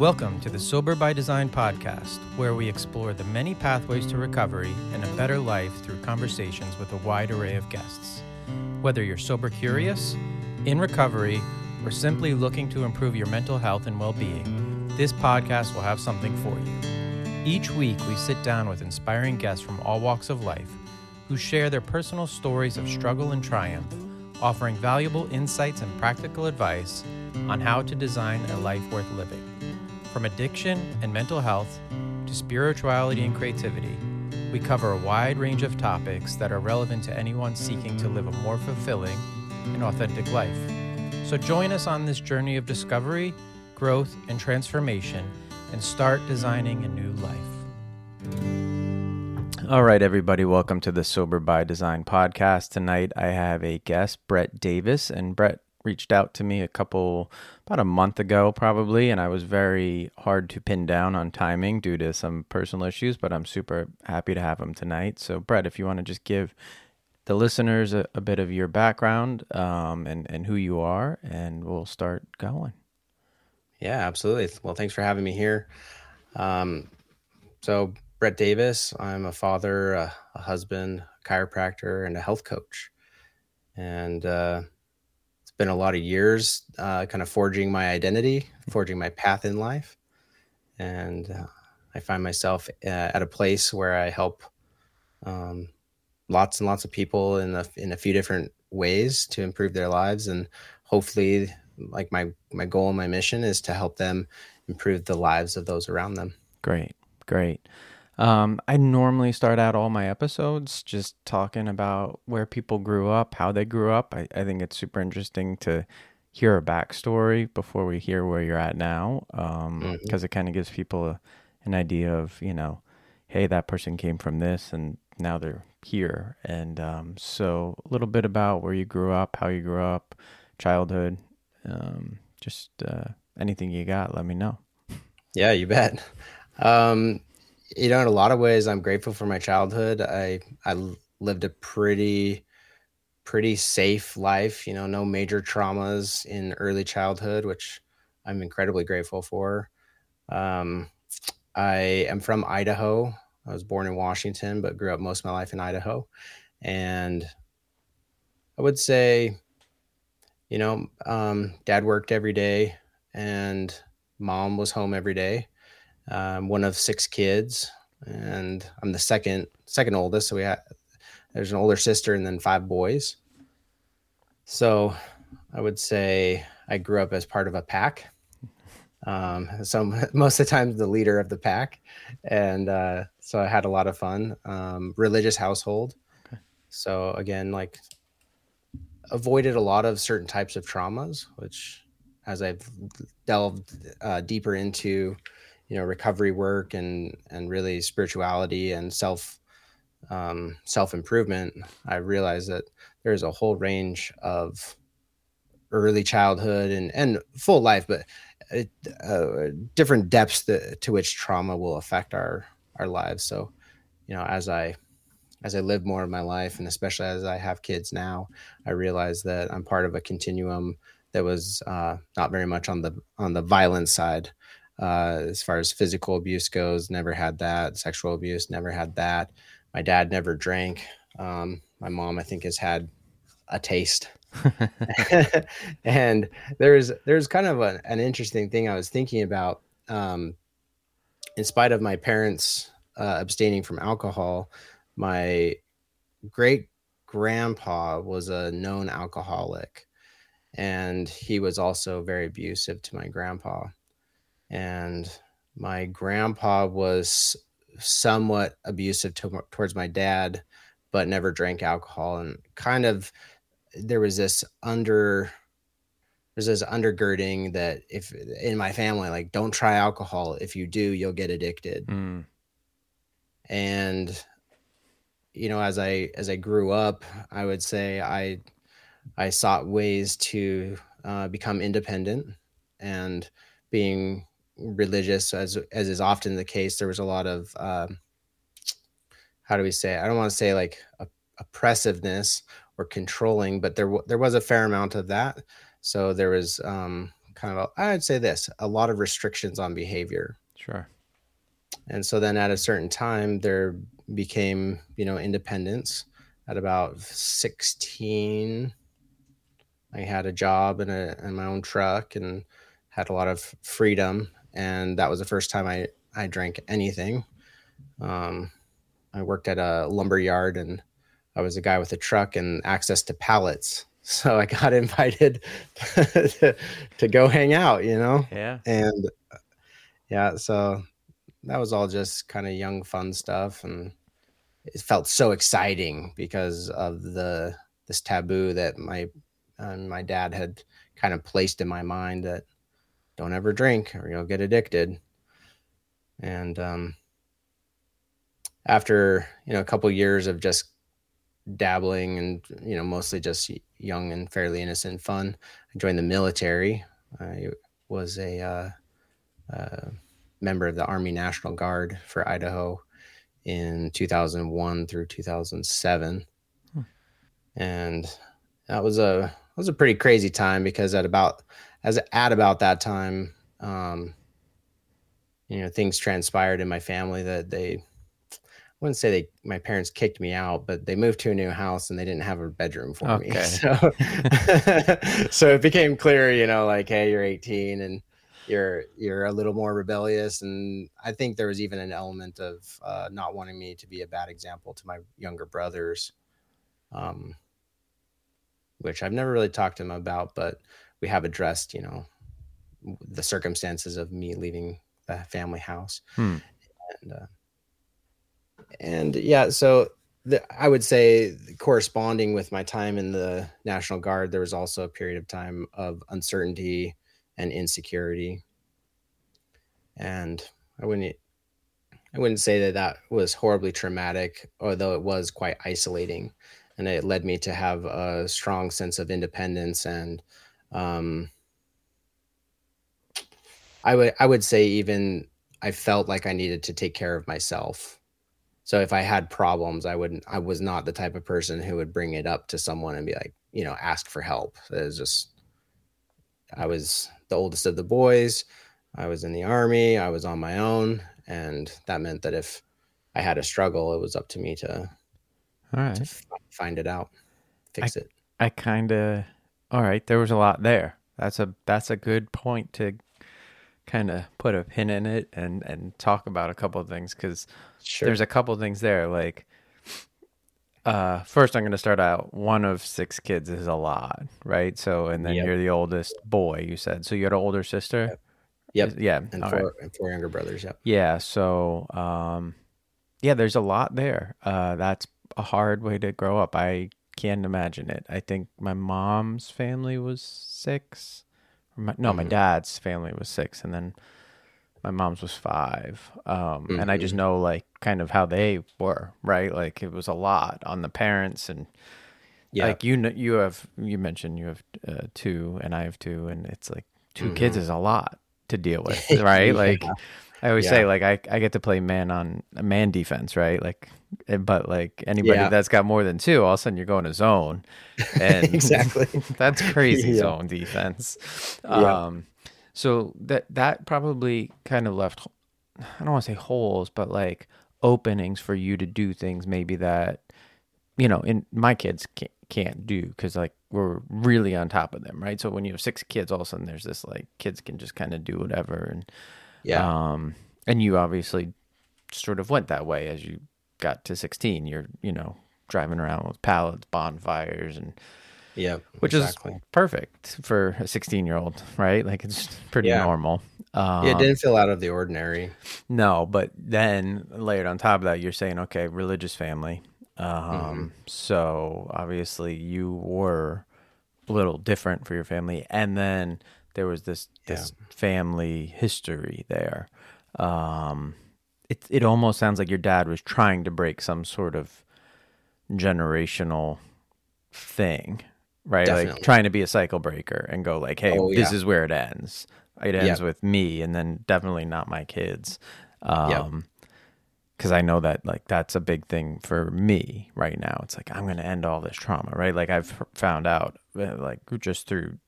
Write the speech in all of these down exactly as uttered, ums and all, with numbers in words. Welcome to the Sober by Design podcast, where we explore the many pathways to recovery and a better life through conversations with a wide array of guests. Whether you're sober curious, in recovery, or simply looking to improve your mental health and well-being, this podcast will have something for you. Each week, we sit down with inspiring guests from all walks of life who share their personal stories of struggle and triumph, offering valuable insights and practical advice on how to design a life worth living. From addiction and mental health to spirituality and creativity, we cover a wide range of topics that are relevant to anyone seeking to live a more fulfilling and authentic life. So join us on this journey of discovery, growth, and transformation, and start designing a new life. All right, everybody, welcome to the Sober by Design podcast. Tonight, I have a guest, Brett Davis, and Brett reached out to me a couple, about a month ago probably, and I was very hard to pin down on timing due to some personal issues, but I'm super happy to have him tonight. So Brett, if you want to just give the listeners a, a bit of your background um, and, and who you are, and we'll start going. Yeah, absolutely. Well, thanks for having me here. Um, so Brett Davis, I'm a father, a, a husband, a chiropractor, and a health coach. And, uh, been a lot of years uh, kind of forging my identity, forging my path in life. And uh, I find myself uh, at a place where I help um, lots and lots of people in a, in a few different ways to improve their lives. And hopefully, like my, my goal and my mission is to help them improve the lives of those around them. Great, great. Um, I normally start out all my episodes just talking about where people grew up, how they grew up. I, I think it's super interesting to hear a backstory before we hear where you're at now, um, mm-hmm. because it kind of gives people a, an idea of, you know, hey, that person came from this and now they're here. And um, so a little bit about where you grew up, how you grew up, childhood, um, just uh, anything you got, let me know. Yeah, you bet. Um You know, in a lot of ways, I'm grateful for my childhood. I I lived a pretty, pretty safe life, you know, no major traumas in early childhood, which I'm incredibly grateful for. Um, I am from Idaho. I was born in Washington, but grew up most of my life in Idaho. And I would say, you know, um, dad worked every day and mom was home every day. I'm one of six kids, and I'm the second second oldest. So we had, there's an older sister and then five boys. So I would say I grew up as part of a pack. Um, so most of the time, the leader of the pack. And uh, so I had a lot of fun. Um, religious household. Okay. So again, like avoided a lot of certain types of traumas, which as I've delved uh, deeper into, you know, recovery work and, and really spirituality and self, um, self-improvement, I realized that there's a whole range of early childhood and, and full life, but it, uh, different depths that, to which trauma will affect our, our lives. So, you know, as I, as I live more of my life, and especially as I have kids now, I realize that I'm part of a continuum that was, uh, not very much on the, on the violent side. Uh, as far as physical abuse goes, never had that. Sexual abuse, never had that. My dad never drank. Um, my mom, I think, has had a taste. And there's there's kind of a, an interesting thing I was thinking about. Um, in spite of my parents uh, abstaining from alcohol, my great grandpa was a known alcoholic, and he was also very abusive to my grandpa. And my grandpa was somewhat abusive to, towards my dad, but never drank alcohol. And kind of there was this under, there's this undergirding that if in my family, like, don't try alcohol. If you do, you'll get addicted. Mm. And, you know, as I, as I grew up, I would say I, I sought ways to uh, become independent, and being religious, as as is often the case, there was a lot of um how do we say I don't want to say like a, oppressiveness or controlling, but there w- there was a fair amount of that. So there was um kind of, I'd say this, a lot of restrictions on behavior. Sure. And so then at a certain time there became, you know, independence. At about sixteen, I had a job and a, and my own truck and had a lot of freedom. And that was the first time I, I drank anything. Um, I worked at a lumber yard and I was a guy with a truck and access to pallets. So I got invited to, to go hang out, you know? Yeah. And yeah, so that was all just kind of young, fun stuff. And it felt so exciting because of the, this taboo that my, uh, my dad had kind of placed in my mind that don't ever drink or you'll get addicted. And, um, after, you know, a couple of years of just dabbling and, you know, mostly just young and fairly innocent fun, I joined the military. I was a, uh, uh, member of the Army National Guard for Idaho in two thousand one through two thousand seven. Hmm. And that was a, that was a pretty crazy time because at about, as at about that time, um, you know, things transpired in my family that they, I wouldn't say they, my parents kicked me out, but they moved to a new house and they didn't have a bedroom for okay. me. So, so it became clear, you know, like, hey, you're eighteen and you're, you're a little more rebellious. And I think there was even an element of uh, not wanting me to be a bad example to my younger brothers, um, which I've never really talked to them about, but we have addressed, you know, the circumstances of me leaving the family house. Hmm. And, uh, And yeah, so the, I would say corresponding with my time in the National Guard, there was also a period of time of uncertainty and insecurity. And I wouldn't, I wouldn't say that that was horribly traumatic, although it was quite isolating. And it led me to have a strong sense of independence. And um, I would, I would say even I felt like I needed to take care of myself. So if I had problems, I wouldn't, I was not the type of person who would bring it up to someone and be like, you know, ask for help. It was just, I was the oldest of the boys. I was in the Army. I was on my own. And that meant that if I had a struggle, it was up to me to, all right. to f- find it out, fix I, it. I kind of, all right, there was a lot there. That's a, that's a good point to kind of put a pin in it and, and talk about a couple of things. Cause sure. There's a couple of things there. Like, uh, first I'm going to start out, one of six kids is a lot, right? So, and then yep. You're the oldest boy, you said, so you had an older sister. Yep. Yeah. And four, right. and four younger brothers. Yep. Yeah. So, um, yeah, there's a lot there. Uh, that's a hard way to grow up. I can't imagine it. I think my mom's family was six. My, no, my mm-hmm. dad's family was six, and then my mom's was five. Um, mm-hmm. And I just know, like, kind of how they were, right? Like, it was a lot on the parents, and yeah. like you, you have you mentioned you have uh, two, and I have two, and it's like two mm-hmm. kids is a lot to deal with, right? Like, yeah. I always yeah. say, like, I, I get to play man on man defense, right? Like, but like anybody yeah. that's got more than two, all of a sudden you're going to zone, and exactly that's crazy yeah. zone defense. Yeah. Um, so that that probably kind of left, I don't want to say holes, but like openings for you to do things maybe that, you know, in my kids can't, can't do because like we're really on top of them, right? So when you have six kids, all of a sudden there's this like kids can just kind of do whatever and. Yeah. Um, and you obviously sort of went that way as you got to sixteen. You're, you know, driving around with pallets, bonfires, and yeah, which exactly. is perfect for a sixteen-year-old, right? Like it's pretty yeah. normal. Um, yeah, it didn't feel out of the ordinary. No, but then layered on top of that, you're saying, okay, religious family. Um, mm-hmm. So obviously you were a little different for your family, and then. There was this this yeah. family history there. Um, it it almost sounds like your dad was trying to break some sort of generational thing, right? Definitely. Like trying to be a cycle breaker and go like, hey, oh, yeah. this is where it ends. It ends yeah. with me and then definitely not my kids. Um, yeah. Because I know that like that's a big thing for me right now. It's like, I'm going to end all this trauma, right? Like I've found out like just through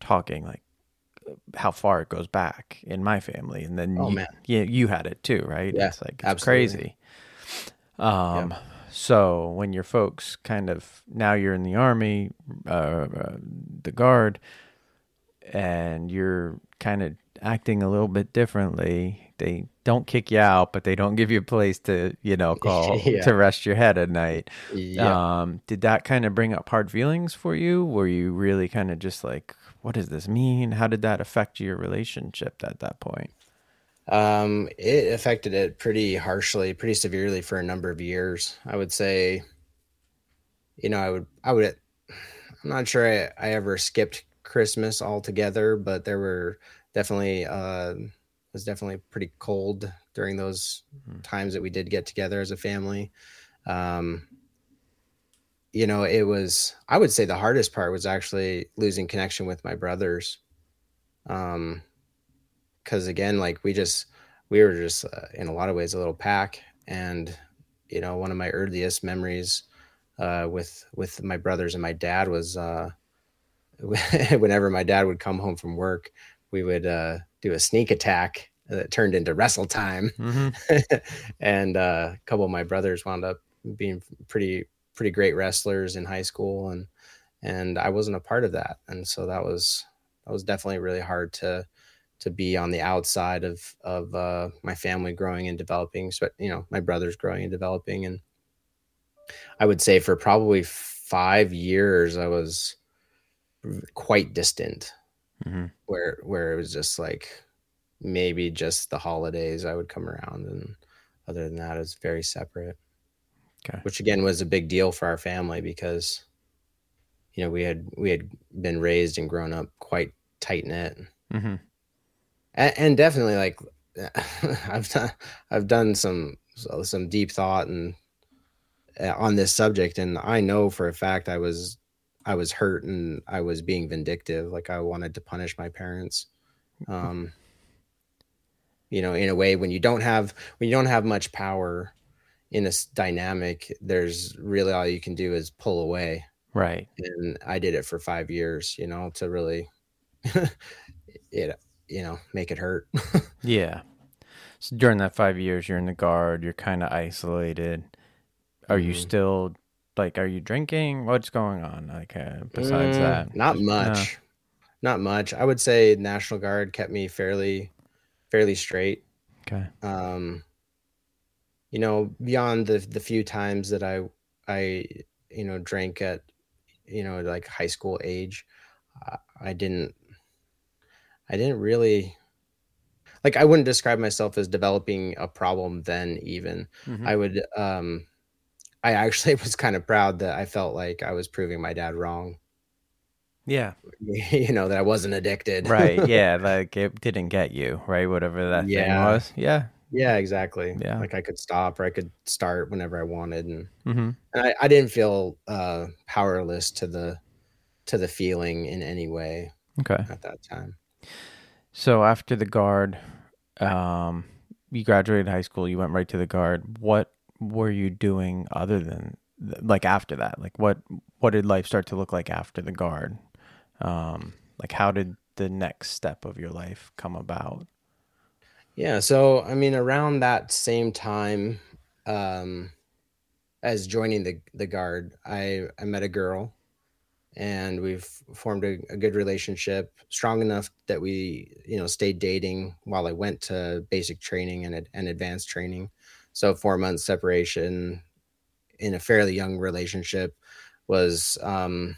talking like how far it goes back in my family. And then oh, you, man. You, you had it too, right? Yeah, it's like, it's crazy. Um, yeah. So when your folks kind of, now you're in the Army, uh, uh, the Guard, and you're kind of acting a little bit differently, they don't kick you out, but they don't give you a place to, you know, call yeah. to rest your head at night. Yeah. Um, did that kind of bring up hard feelings for you? Were you really kind of just like, what does this mean? How did that affect your relationship at that point? Um, it affected it pretty harshly, pretty severely for a number of years. I would say, you know, I would, I would, I'm not sure I, I ever skipped Christmas altogether, but there were definitely, uh, it was definitely pretty cold during those mm-hmm. times that we did get together as a family. Um, you know, it was, I would say the hardest part was actually losing connection with my brothers. Um, Cause again, like we just, we were just uh, in a lot of ways, a little pack. And, you know, one of my earliest memories uh, with, with my brothers and my dad was uh, whenever my dad would come home from work, we would uh, do a sneak attack that turned into wrestle time. Mm-hmm. And uh, a couple of my brothers wound up being pretty, pretty great wrestlers in high school. And, and I wasn't a part of that. And so that was, that was definitely really hard to, to be on the outside of, of, uh, my family growing and developing. So, you know, my brother's growing and developing. And I would say for probably five years, I was quite distant mm-hmm. where, where it was just like, maybe just the holidays I would come around. And other than that, it's very separate, okay. which again was a big deal for our family because, you know, we had, we had been raised and grown up quite tight knit. Mm-hmm. And definitely, like I've done, I've done some some deep thought and uh, on this subject, and I know for a fact I was I was hurt and I was being vindictive. Like I wanted to punish my parents. Um, you know, in a way, when you don't have when you don't have much power in a dynamic, there's really all you can do is pull away. Right. And I did it for five years. You know, to really, you know. you know, make it hurt. Yeah. So during that five years, you're in the Guard, you're kind of isolated. Are mm-hmm. you still like, are you drinking? What's going on? Like, uh, besides mm, that, not much, no. not much. I would say National Guard kept me fairly, fairly straight. Okay. Um, you know, beyond the, the few times that I, I, you know, drank at, you know, like high school age, I, I didn't, I didn't really like, I wouldn't describe myself as developing a problem then even mm-hmm. I would, um, I actually was kind of proud that I felt like I was proving my dad wrong. Yeah. You know, that I wasn't addicted. Right. Yeah. Like it didn't get you, right. Whatever that yeah. thing was. Yeah. Yeah, exactly. Yeah. Like I could stop or I could start whenever I wanted. And, mm-hmm. and I, I didn't feel uh, powerless to the, to the feeling in any way. Okay. At that time. So after the Guard, um, you graduated high school, you went right to the Guard. What were you doing other than like after that? Like what, what did life start to look like after the Guard? Um, like how did the next step of your life come about? Yeah. So, I mean, around that same time, um, as joining the, the Guard, I, I met a girl. And we've formed a, a good relationship, strong enough that we, you know, stayed dating while I went to basic training and, and advanced training. So four months separation in a fairly young relationship was, um,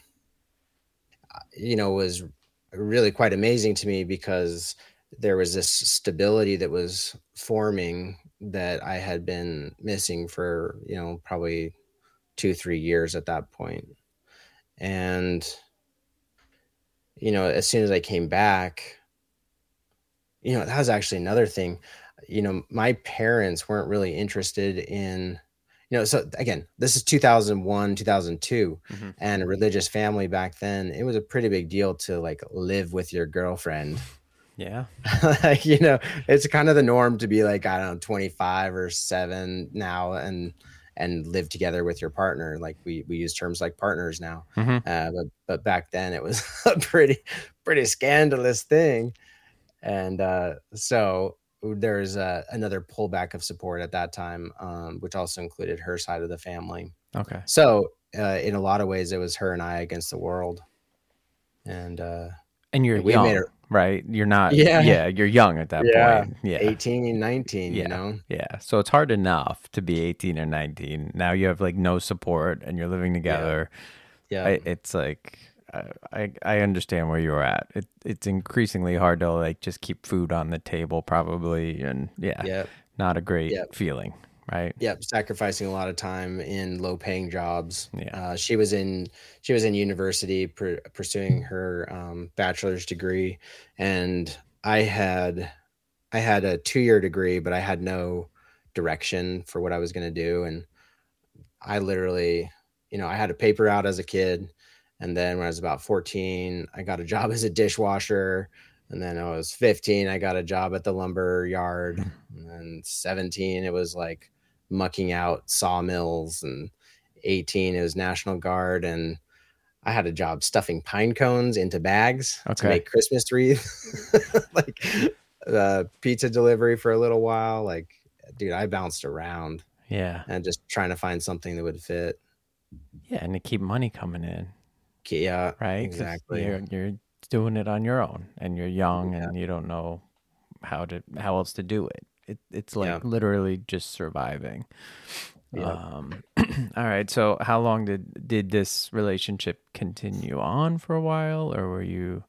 you know, was really quite amazing to me because there was this stability that was forming that I had been missing for, you know, probably two, three years at that point. And, you know, as soon as I came back, you know, that was actually another thing, you know, my parents weren't really interested in, you know, so again, this is two thousand one, two thousand two mm-hmm. and a religious family back then, it was a pretty big deal to like live with your girlfriend. Yeah. Like, you know, it's kind of the norm to be like, I don't know, twenty-five or seven now. And, and live together with your partner. Like we, we use terms like partners now. Mm-hmm. Uh, but, but back then it was a pretty, pretty scandalous thing. And uh, so there's uh, another pullback of support at that time, um, which also included her side of the family. Okay. So uh, in a lot of ways, it was her and I against the world. And uh, and you're we young, made her, right? You're not. Yeah. yeah you're young at that yeah. point. Yeah. eighteen, nineteen, yeah. you know? Yeah. So it's hard enough to be eighteen or nineteen. Now you have like no support and you're living together. Yeah. yeah. I, it's like... I I understand where you're at. It it's increasingly hard to like just keep food on the table, probably, and yeah, yep. not a great yep. feeling, right? Yep, sacrificing a lot of time in low-paying jobs. Yeah, uh, she was in she was in university pr- pursuing her um, bachelor's degree, and I had I had a two-year degree, but I had no direction for what I was going to do, and I literally, you know, I had a paper out as a kid. And then when I was about fourteen, I got a job as a dishwasher. And then I was fifteen, I got a job at the lumber yard. And then seventeen, it was like mucking out sawmills. And eighteen, it was National Guard. And I had a job stuffing pine cones into bags okay. to make Christmas wreaths. Like uh, pizza delivery for a little while. Like, dude, I bounced around. Yeah. And just trying to find something that would fit. Yeah, and to keep money coming in. Yeah, right. Exactly. You're, you're doing it on your own, and you're young, yeah. and you don't know how to how else to do it. It it's like yeah. literally just surviving. Yeah. Um. All right. So, how long did did this relationship continue on for a while, or were you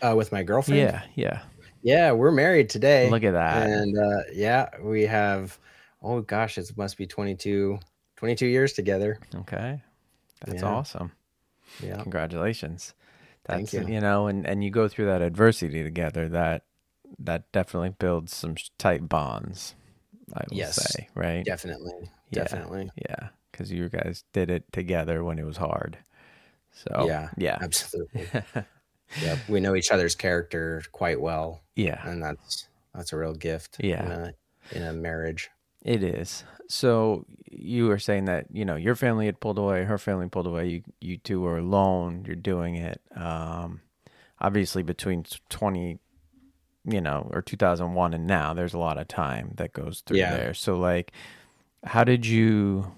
uh, with my girlfriend? Yeah, yeah, yeah. We're married today. Look at that. And uh, yeah, we have. Oh gosh, it must be twenty-two, twenty-two years together. Okay, that's yeah. awesome. Yeah. Congratulations. That's, Thank you. You know, and, and you go through that adversity together, that that definitely builds some tight bonds, I will yes, say, right? Definitely. Yeah, definitely. Yeah. Because you guys did it together when it was hard. So, yeah. Yeah. Absolutely. Yeah. We know each other's character quite well. Yeah. And that's that's a real gift. Yeah. In a, in a marriage. It is. So you were saying that, you know, your family had pulled away, her family pulled away, you you two were alone, you're doing it. Um, obviously between twenty, you know, or two thousand one and now, there's a lot of time that goes through yeah. there. So like, how did you,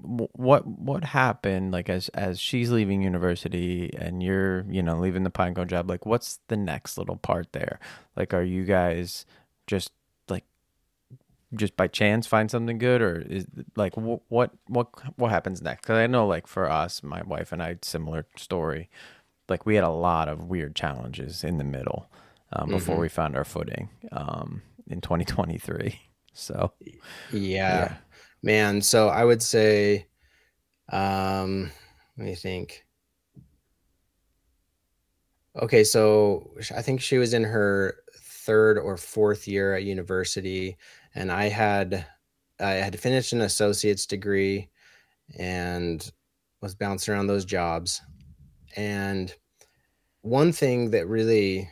what what happened, like as, as she's leaving university and you're, you know, leaving the Pineco job, like what's the next little part there? Like, are you guys just, just by chance find something good, or is like wh- what what what happens next? Because I know like for us, my wife and I, similar story, like we had a lot of weird challenges in the middle um, before mm-hmm. we found our footing um, in twenty twenty-three. So yeah. yeah man so I would say um, let me think. Okay, so I think she was in her third or fourth year at university, and I had I had finished an associate's degree and was bouncing around those jobs. And one thing that really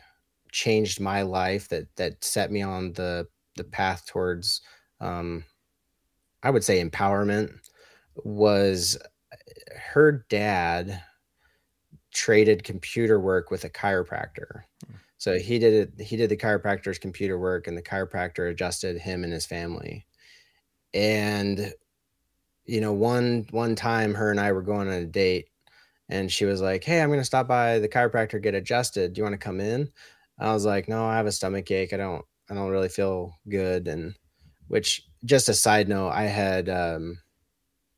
changed my life, that that set me on the the path towards um, I would say empowerment, was her dad traded computer work with a chiropractor. Mm. So he did it. He did the chiropractor's computer work, and the chiropractor adjusted him and his family. And, you know, one, one time her and I were going on a date, and she was like, "Hey, I'm going to stop by the chiropractor, get adjusted. Do you want to come in?" I was like, "No, I have a stomach ache. I don't, I don't really feel good." And which, just a side note, I had, um,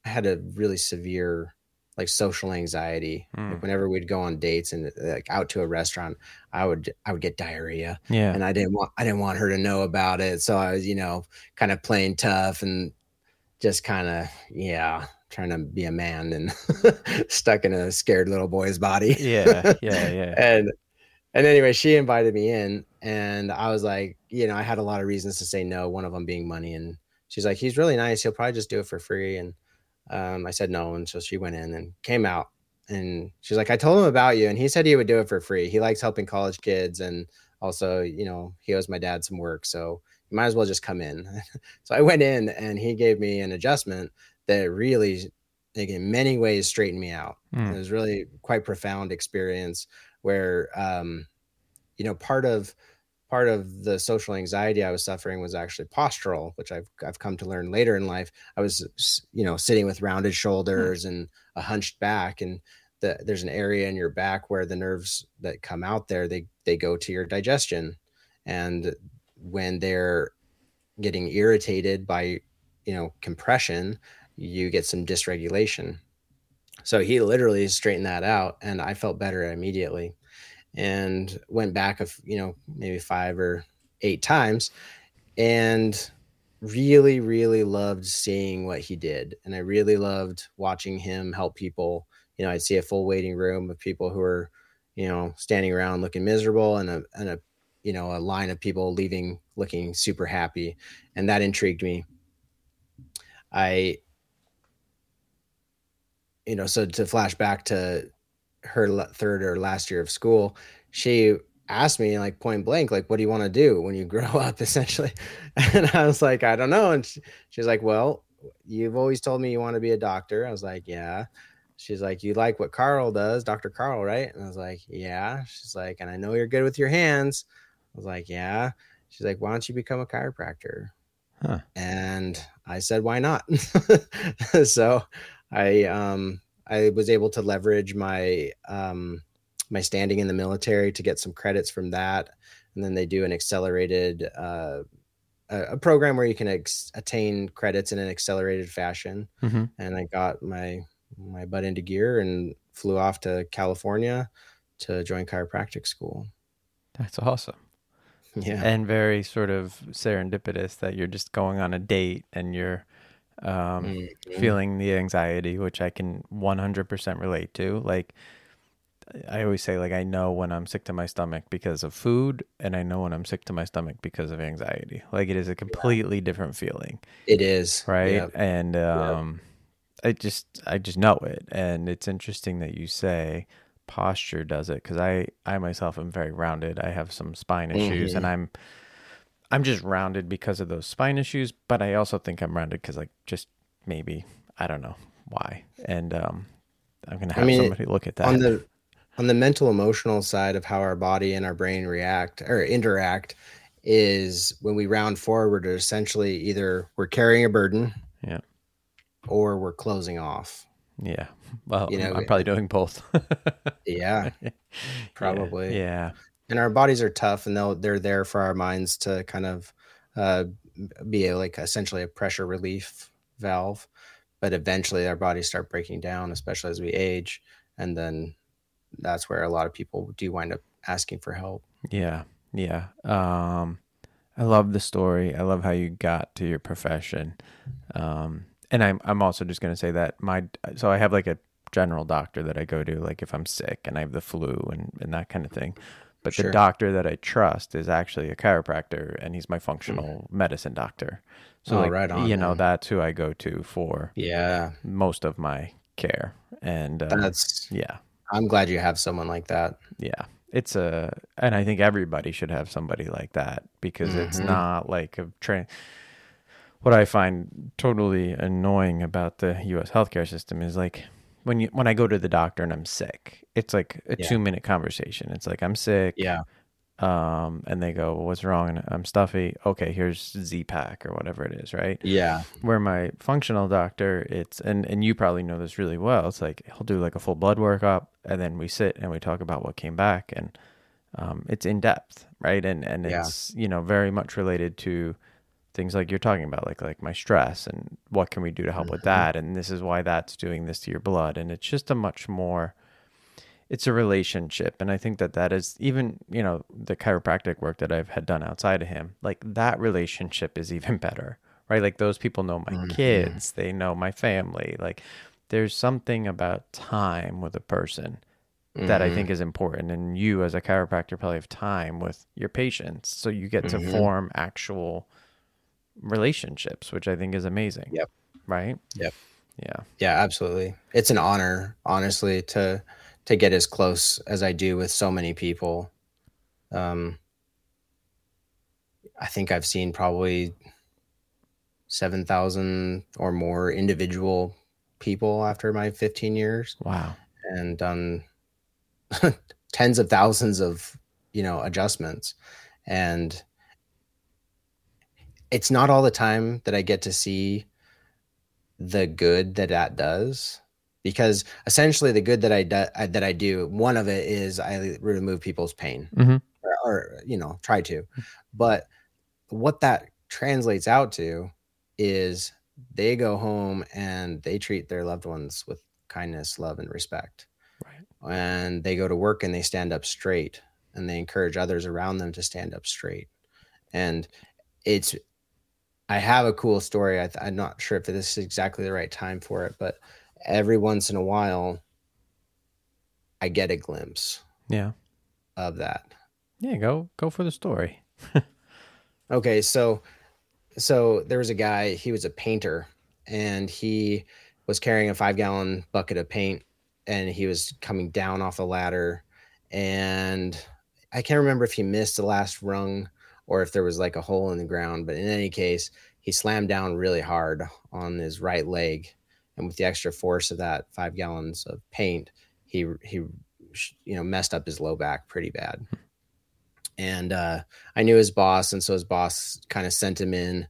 I had a really severe like social anxiety. Mm. Like whenever we'd go on dates and like out to a restaurant, I would, I would get diarrhea. Yeah. And I didn't want, I didn't want her to know about it. So I was, you know, kind of playing tough and just kind of, yeah, trying to be a man and stuck in a scared little boy's body. Yeah. Yeah. Yeah. and, and anyway, she invited me in, and I was like, you know, I had a lot of reasons to say no. One of them being money. And she's like, "He's really nice. He'll probably just do it for free." And, Um, I said no. And so she went in and came out, and she's like, "I told him about you, and he said he would do it for free. He likes helping college kids. And also, you know, he owes my dad some work, so you might as well just come in." So I went in, and he gave me an adjustment that really, like, in many ways straightened me out. Mm. It was really quite profound experience where, um, you know, part of part of the social anxiety I was suffering was actually postural, which I've I've come to learn later in life. I was, you know, sitting with rounded shoulders mm-hmm. and a hunched back, and the, there's an area in your back where the nerves that come out there, they they go to your digestion, and when they're getting irritated by, you know, compression, you get some dysregulation. So he literally straightened that out, and I felt better immediately, and went back, of you know, maybe five or eight times, and really, really loved seeing what he did. And I really loved watching him help people. You know, I'd see a full waiting room of people who are, you know, standing around looking miserable, and a, and a, you know, a line of people leaving looking super happy. And that intrigued me. I, you know, so to flash back to her third or last year of school, she asked me, like, point blank, like, what do you want to do when you grow up, essentially? And I was like, I don't know. And she, she's like, well, you've always told me you want to be a doctor. I was like, yeah. She's like, you like what Carl does, Doctor Carl, right? And I was like, yeah. She's like, and I know you're good with your hands. I was like, yeah. She's like, why don't you become a chiropractor? Huh. And I said, why not? So I, um, I was able to leverage my um, my standing in the military to get some credits from that. And then they do an accelerated uh, a, a program where you can ex- attain credits in an accelerated fashion. Mm-hmm. And I got my my butt into gear and flew off to California to join chiropractic school. That's awesome. Yeah. And very sort of serendipitous that you're just going on a date and you're um mm-hmm. feeling the anxiety, which I can one hundred percent relate to. Like, I always say, like, I know when I'm sick to my stomach because of food, and I know when I'm sick to my stomach because of anxiety. Like, it is a completely yeah. different feeling. It is, right? Yep. And um yep. I just I just know it. And it's interesting that you say posture does it, because I I myself am very rounded. I have some spine mm-hmm. issues, and I'm I'm just rounded because of those spine issues, but I also think I'm rounded because, like, just maybe, I don't know why. And um, I'm going to have I mean, somebody look at that. On the on the mental emotional side of how our body and our brain react or interact is when we round forward, essentially either we're carrying a burden yeah, or we're closing off. Yeah. Well, you know, I'm probably doing both. yeah, probably. Yeah. yeah. And our bodies are tough, and they'll, they're there for our minds to kind of uh, be a, like essentially a pressure relief valve. But eventually our bodies start breaking down, especially as we age. And then that's where a lot of people do wind up asking for help. Yeah. Yeah. Um, I love the story. I love how you got to your profession. Um, and I'm, I'm also just going to say that my, so I have like a general doctor that I go to, like if I'm sick and I have the flu and, and that kind of thing. But sure. The doctor that I trust is actually a chiropractor, and he's my functional mm-hmm. medicine doctor. So, oh, like, right on, you know, man. That's who I go to for yeah. most of my care. And uh, that's yeah. I'm glad you have someone like that. Yeah, it's a, and I think everybody should have somebody like that, because mm-hmm. it's not like a train. What I find totally annoying about the U S healthcare system is, like, When you when I go to the doctor and I'm sick, it's like a yeah. two minute conversation. It's like, I'm sick, yeah, um, and they go, well, "What's wrong?" And I'm stuffy. Okay, here's Z-Pack or whatever it is, right? Yeah. Where my functional doctor, it's and and you probably know this really well. It's like he'll do like a full blood workup, and then we sit and we talk about what came back, and um, it's in depth, right? And and yeah. it's, you know, very much related to things like you're talking about, like like my stress and what can we do to help mm-hmm. with that, and this is why that's doing this to your blood. And it's just a much more, it's a relationship. And I think that that is, even, you know, the chiropractic work that I've had done outside of him, like that relationship is even better, right? Like those people know my mm-hmm. kids, they know my family. Like there's something about time with a person mm-hmm. that I think is important, and you as a chiropractor probably have time with your patients, so you get mm-hmm. to form actual relationships, which I think is amazing. Yep. Right? Yep. Yeah. Yeah, absolutely. It's an honor, honestly, to to get as close as I do with so many people. Um I think I've seen probably seven thousand or more individual people after my fifteen years. Wow. And done tens of thousands of, you know, adjustments. And it's not all the time that I get to see the good that that does, because essentially the good that I do, that I do, one of it is I remove people's pain, mm-hmm. or, or, you know, try to, but what that translates out to is they go home and they treat their loved ones with kindness, love, and respect. Right. And they go to work and they stand up straight and they encourage others around them to stand up straight. And it's, I have a cool story. I th- I'm not sure if this is exactly the right time for it, but every once in a while I get a glimpse yeah. of that. Yeah. Go, go for the story. Okay. So, so there was a guy, he was a painter, and he was carrying a five gallon bucket of paint, and he was coming down off the ladder. And I can't remember if he missed the last rung or if there was like a hole in the ground, but in any case, he slammed down really hard on his right leg. And with the extra force of that five gallons of paint, he, he, you know, messed up his low back pretty bad. And uh, I knew his boss. And so his boss kind of sent him in.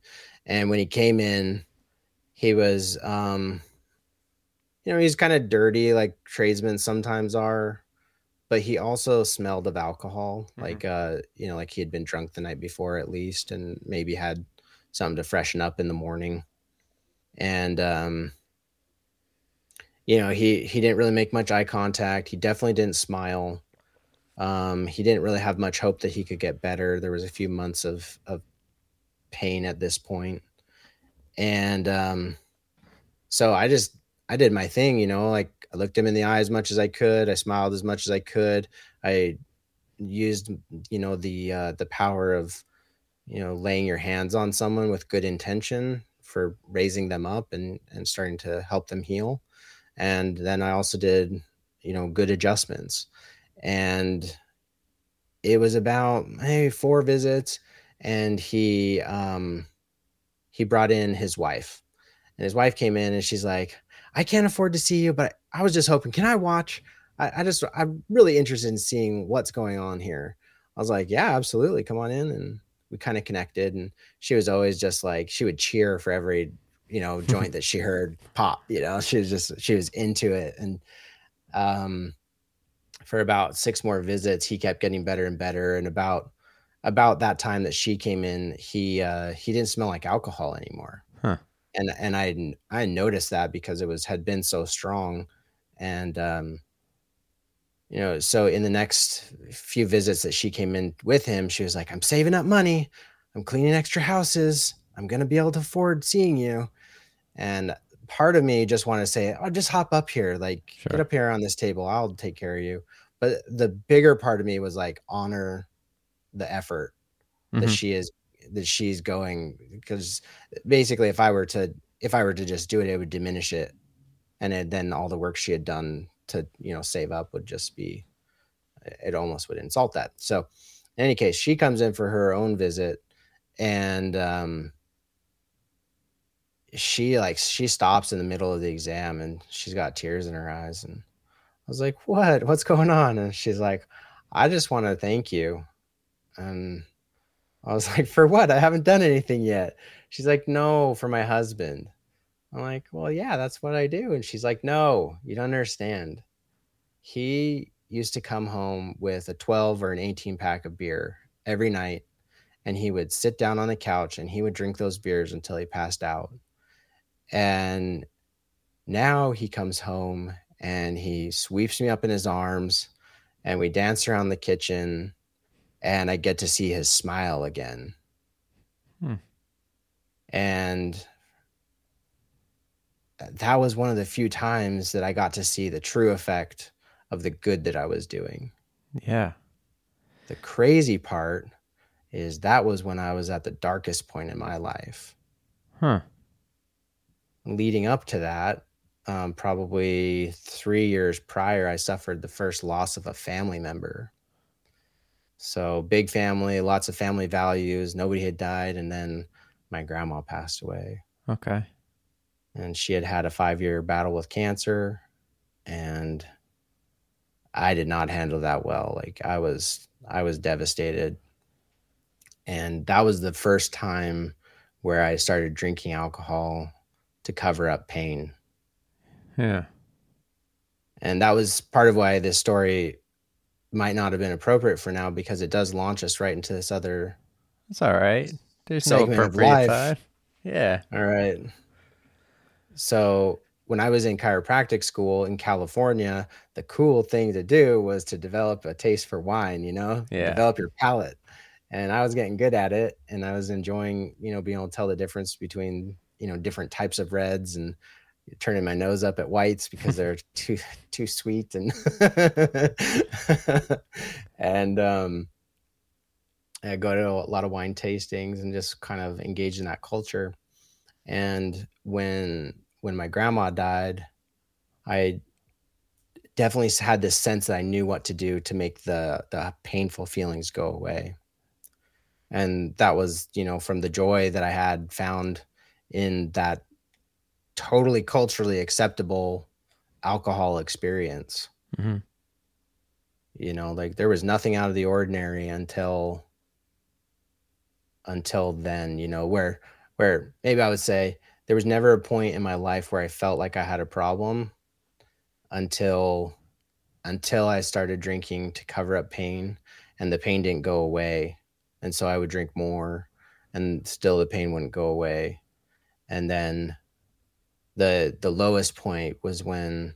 And when he came in, he was, um, you know, he's kind of dirty, like tradesmen sometimes are, but he also smelled of alcohol. Mm-hmm. Like, uh, you know, like he had been drunk the night before at least, and maybe had something to freshen up in the morning. And, um, you know, he, he didn't really make much eye contact. He definitely didn't smile. Um, he didn't really have much hope that he could get better. There was a few months of, of pain at this point. And, um, so I just, I did my thing, you know, like I looked him in the eye as much as I could. I smiled as much as I could. I used, you know, the, uh, the power of, you know, laying your hands on someone with good intention for raising them up and, and starting to help them heal. And then I also did, you know, good adjustments. And it was about maybe four visits, and he um, he brought in his wife, and his wife came in and she's like, "I can't afford to see you, but I was just hoping, can I watch? I, I just I'm really interested in seeing what's going on here." I was like, "Yeah, absolutely, come on in." And we kind of connected, and she was always just like, she would cheer for every, you know, joint that she heard pop. You know, she was just she was into it, and um. For about six more visits, he kept getting better and better. And about about that time that she came in, he uh, he didn't smell like alcohol anymore. Huh. And and I I noticed that because it was had been so strong, and um, you know, so in the next few visits that she came in with him, she was like, "I'm saving up money, I'm cleaning extra houses, I'm gonna be able to afford seeing you." And part of me just want to say, "Oh, just hop up here, like sure. Get up here on this table. I'll take care of you." But the bigger part of me was like, honor the effort mm-hmm. that she is, that she's going. Because basically if I were to, if I were to just do it, it would diminish it. And it, then all the work she had done to, you know, save up would just be, it almost would insult that. So in any case, she comes in for her own visit, and, um, she like she stops in the middle of the exam, and she's got tears in her eyes, and I was like, what what's going on? And she's like, "I just want to thank you." And I was like, "For what? I haven't done anything yet." She's like, "No, for my husband." I'm like, "Well, yeah, that's what I do." And she's like, "No, you don't understand. He used to come home with a twelve or an eighteen pack of beer every night, and he would sit down on the couch and he would drink those beers until he passed out. And now he comes home and he sweeps me up in his arms, and we dance around the kitchen, and I get to see his smile again." Hmm. And that was one of the few times that I got to see the true effect of the good that I was doing. Yeah. The crazy part is that was when I was at the darkest point in my life. Huh. Leading up to that, um, probably three years prior, I suffered the first loss of a family member. So big family, lots of family values. Nobody had died. And then my grandma passed away. Okay. And she had had a five year battle with cancer. And I did not handle that well. Like I was, I was devastated. And that was the first time where I started drinking alcohol to cover up pain. Yeah. And that was part of why this story might not have been appropriate for now, because it does launch us right into this other. It's all right. There's no appropriate time. Yeah. All right. So when I was in chiropractic school in California, the cool thing to do was to develop a taste for wine, you know, yeah. develop your palate. And I was getting good at it, and I was enjoying, you know, being able to tell the difference between, you know, different types of reds and turning my nose up at whites because they're too, too sweet. And, and, um, I go to a lot of wine tastings and just kind of engage in that culture. And when, when my grandma died, I definitely had this sense that I knew what to do to make the, the painful feelings go away. And that was, you know, from the joy that I had found in that totally culturally acceptable alcohol experience. Mm-hmm. You know, like there was nothing out of the ordinary until, until then, you know, where, where maybe I would say there was never a point in my life where I felt like I had a problem until, until I started drinking to cover up pain, and the pain didn't go away. And so I would drink more, and still the pain wouldn't go away. And then the the lowest point was when,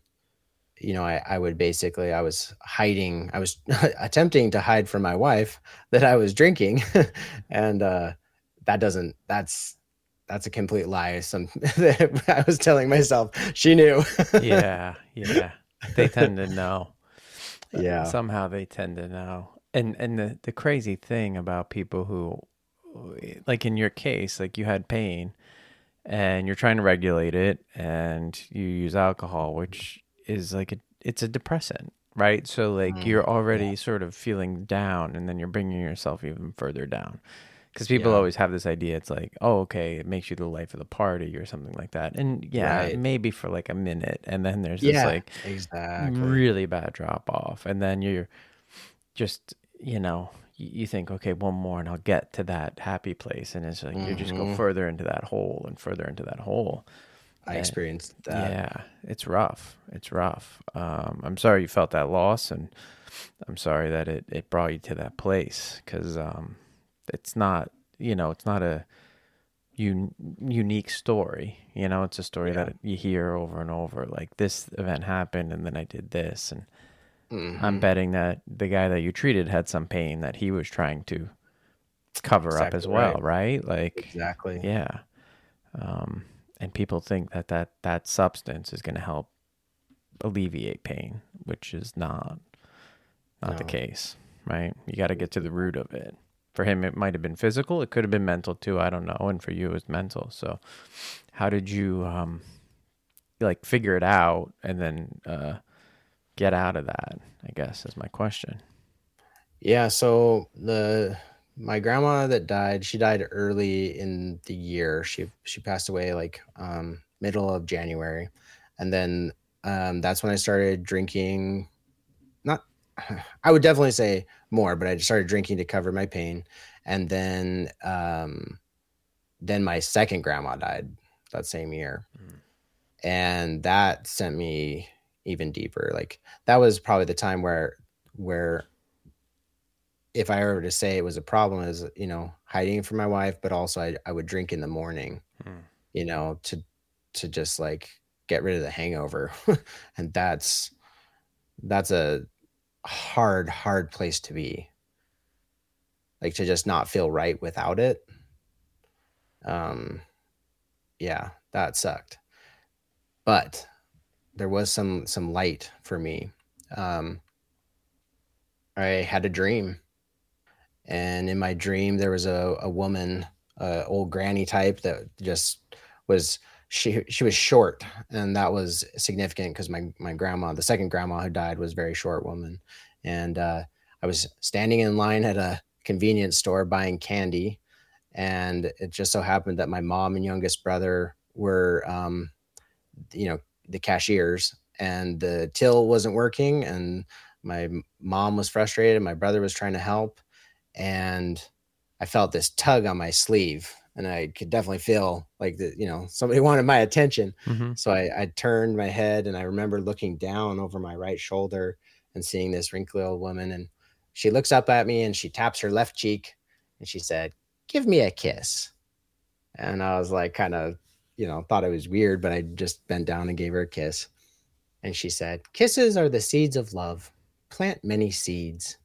you know, I, I would basically, I was hiding, I was attempting to hide from my wife that I was drinking. And uh, that doesn't, that's, that's a complete lie. Some I was telling myself, she knew. yeah. Yeah. They tend to know. Yeah. Somehow they tend to know. And and the, the crazy thing about people who, like in your case, like you had pain and you're trying to regulate it and you use alcohol, which is like, a, it's a depressant, right? So like mm, you're already yeah. sort of feeling down, and then you're bringing yourself even further down. Because people yeah. always have this idea, it's like, oh, okay, it makes you the life of the party or something like that. And yeah, right. maybe for like a minute. And then there's yeah, this like exactly. really bad drop off. And then you're just... you know, you think, okay, one more and I'll get to that happy place. And it's like, mm-hmm. you just go further into that hole and further into that hole. I and experienced that. Yeah. It's rough. It's rough. Um, I'm sorry you felt that loss, and I'm sorry that it, it brought you to that place. Cause, um, it's not, you know, it's not a un- unique story. You know, it's a story yeah. that you hear over and over, like this event happened and then I did this, and mm-hmm. I'm betting that the guy that you treated had some pain that he was trying to cover exactly up as well, right? right? Like exactly, yeah. Um, and people think that that, that substance is going to help alleviate pain, which is not not no. the case, right? You got to get to the root of it. For him, it might have been physical. It could have been mental too. I don't know. And for you, it was mental. So, how did you um, like figure it out, and then? Uh, get out of that, I guess, is my question. Yeah. So the, my grandma that died, she died early in the year. She, she passed away like, um, middle of January. And then, um, that's when I started drinking. Not, I would definitely say more, but I just started drinking to cover my pain. And then, um, then my second grandma died that same year. Mm. And that sent me even deeper. Like that was probably the time where, where if I were to say it was a problem, is, you know, hiding from my wife, but also I, I would drink in the morning, mm. you know, to, to just like get rid of the hangover. And that's, that's a hard, hard place to be, like to just not feel right without it. Um, yeah, that sucked. But there was some, some light for me. Um, I had a dream, and in my dream, there was a, a woman, uh, old granny type that just was, she, she was short, and that was significant because my, my grandma, the second grandma who died, was a very short woman. And, uh, I was standing in line at a convenience store buying candy. And it just so happened that my mom and youngest brother were, um, you know, the cashiers, and the till wasn't working, and my mom was frustrated. My brother was trying to help. And I felt this tug on my sleeve, and I could definitely feel like that, you know, somebody wanted my attention. Mm-hmm. So I, I turned my head, and I remember looking down over my right shoulder and seeing this wrinkly old woman. And she looks up at me, and she taps her left cheek, and she said, "Give me a kiss." And I was like, kind of, you know, thought it was weird, but I just bent down and gave her a kiss. And she said, "Kisses are the seeds of love. Plant many seeds."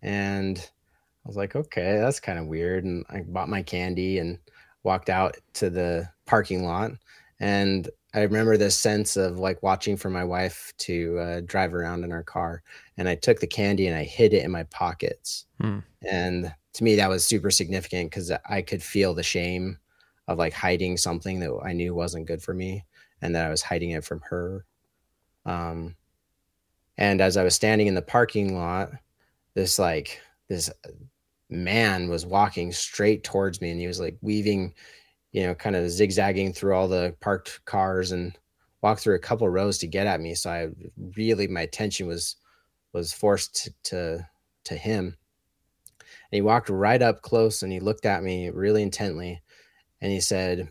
And I was like, okay, that's kind of weird. And I bought my candy and walked out to the parking lot. And I remember this sense of like watching for my wife to uh, drive around in our car. And I took the candy and I hid it in my pockets. Hmm. And to me, that was super significant because I could feel the shame of like hiding something that I knew wasn't good for me, and that I was hiding it from her. Um, and as I was standing in the parking lot, this like this man was walking straight towards me, and he was like weaving, you know, kind of zigzagging through all the parked cars, and walked through a couple rows to get at me. So I really, my attention was was forced to to, to him. And he walked right up close, and he looked at me really intently, and he said,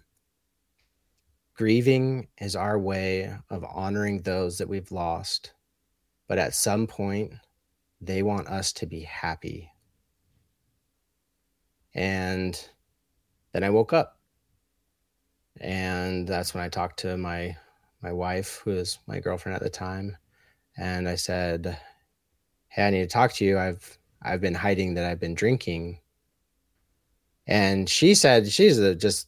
"Grieving is our way of honoring those that we've lost, but at some point, they want us to be happy." And then I woke up, and that's when I talked to my my wife, who was my girlfriend at the time, and I said, "Hey, I need to talk to you. I've I've been hiding that I've been drinking." And she said, she's the, just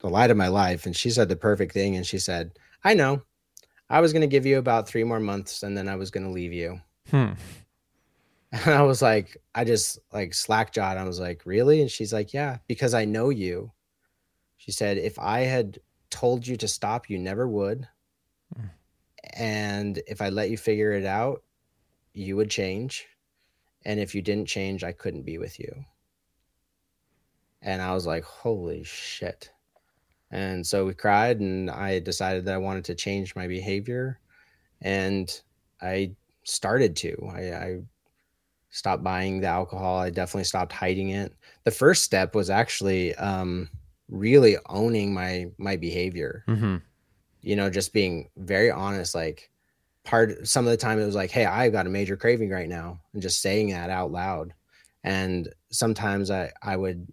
the light of my life. And she said the perfect thing. And she said, "I know. I was going to give you about three more months and then I was going to leave you." Hmm. And I was like, I just like slack jawed. I was like, "Really?" And she's like, "Yeah, because I know you." She said, "If I had told you to stop, you never would. Hmm. And if I let you figure it out, you would change. And if you didn't change, I couldn't be with you." And I was like, holy shit. And so we cried, and I decided that I wanted to change my behavior. And I started to. I, I stopped buying the alcohol. I definitely stopped hiding it. The first step was actually um, really owning my my behavior. Mm-hmm. You know, just being very honest. Like, part some of the time it was like, "Hey, I've got a major craving right now," and just saying that out loud. And sometimes I, I would,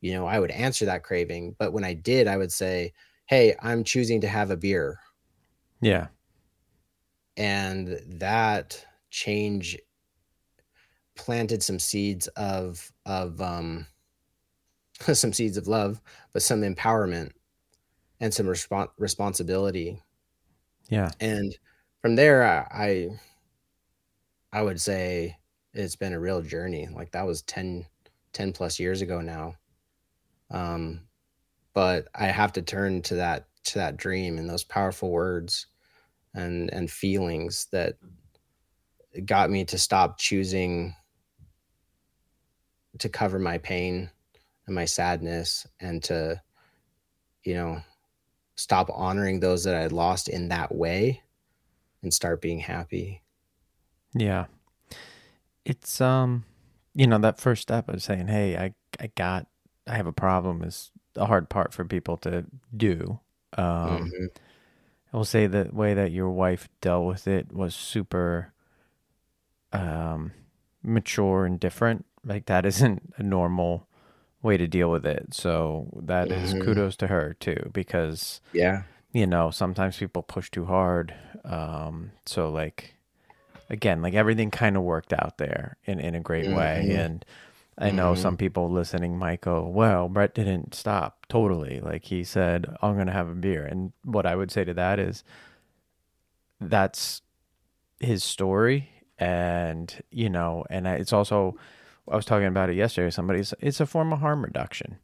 you know, I would answer that craving, but when I did, I would say, "Hey, I'm choosing to have a beer." Yeah. And that change planted some seeds of of um some seeds of love, but some empowerment and some respons- responsibility. Yeah. And from there, I I would say it's been a real journey. Like, that was ten, ten plus years ago now. Um, but I have to turn to that, to that dream and those powerful words and, and feelings that got me to stop choosing to cover my pain and my sadness, and to, you know, stop honoring those that I lost in that way, and start being happy. Yeah. It's, um, you know, that first step of saying, "Hey, I, I got, I have a problem," is a hard part for people to do. Um, mm-hmm. I will say the way that your wife dealt with it was super, um, mature and different. Like, that isn't a normal way to deal with it. So that mm-hmm. is kudos to her too, because yeah. you know, sometimes people push too hard. Um, so like, again, like everything kind of worked out there in, in a great mm-hmm. way. And I know mm-hmm. some people listening might go, "Well, Brett didn't stop totally. Like, he said, I'm going to have a beer." And what I would say to that is, that's his story. And, you know, and I, it's also, I was talking about it yesterday with somebody, it's, it's a form of harm reduction.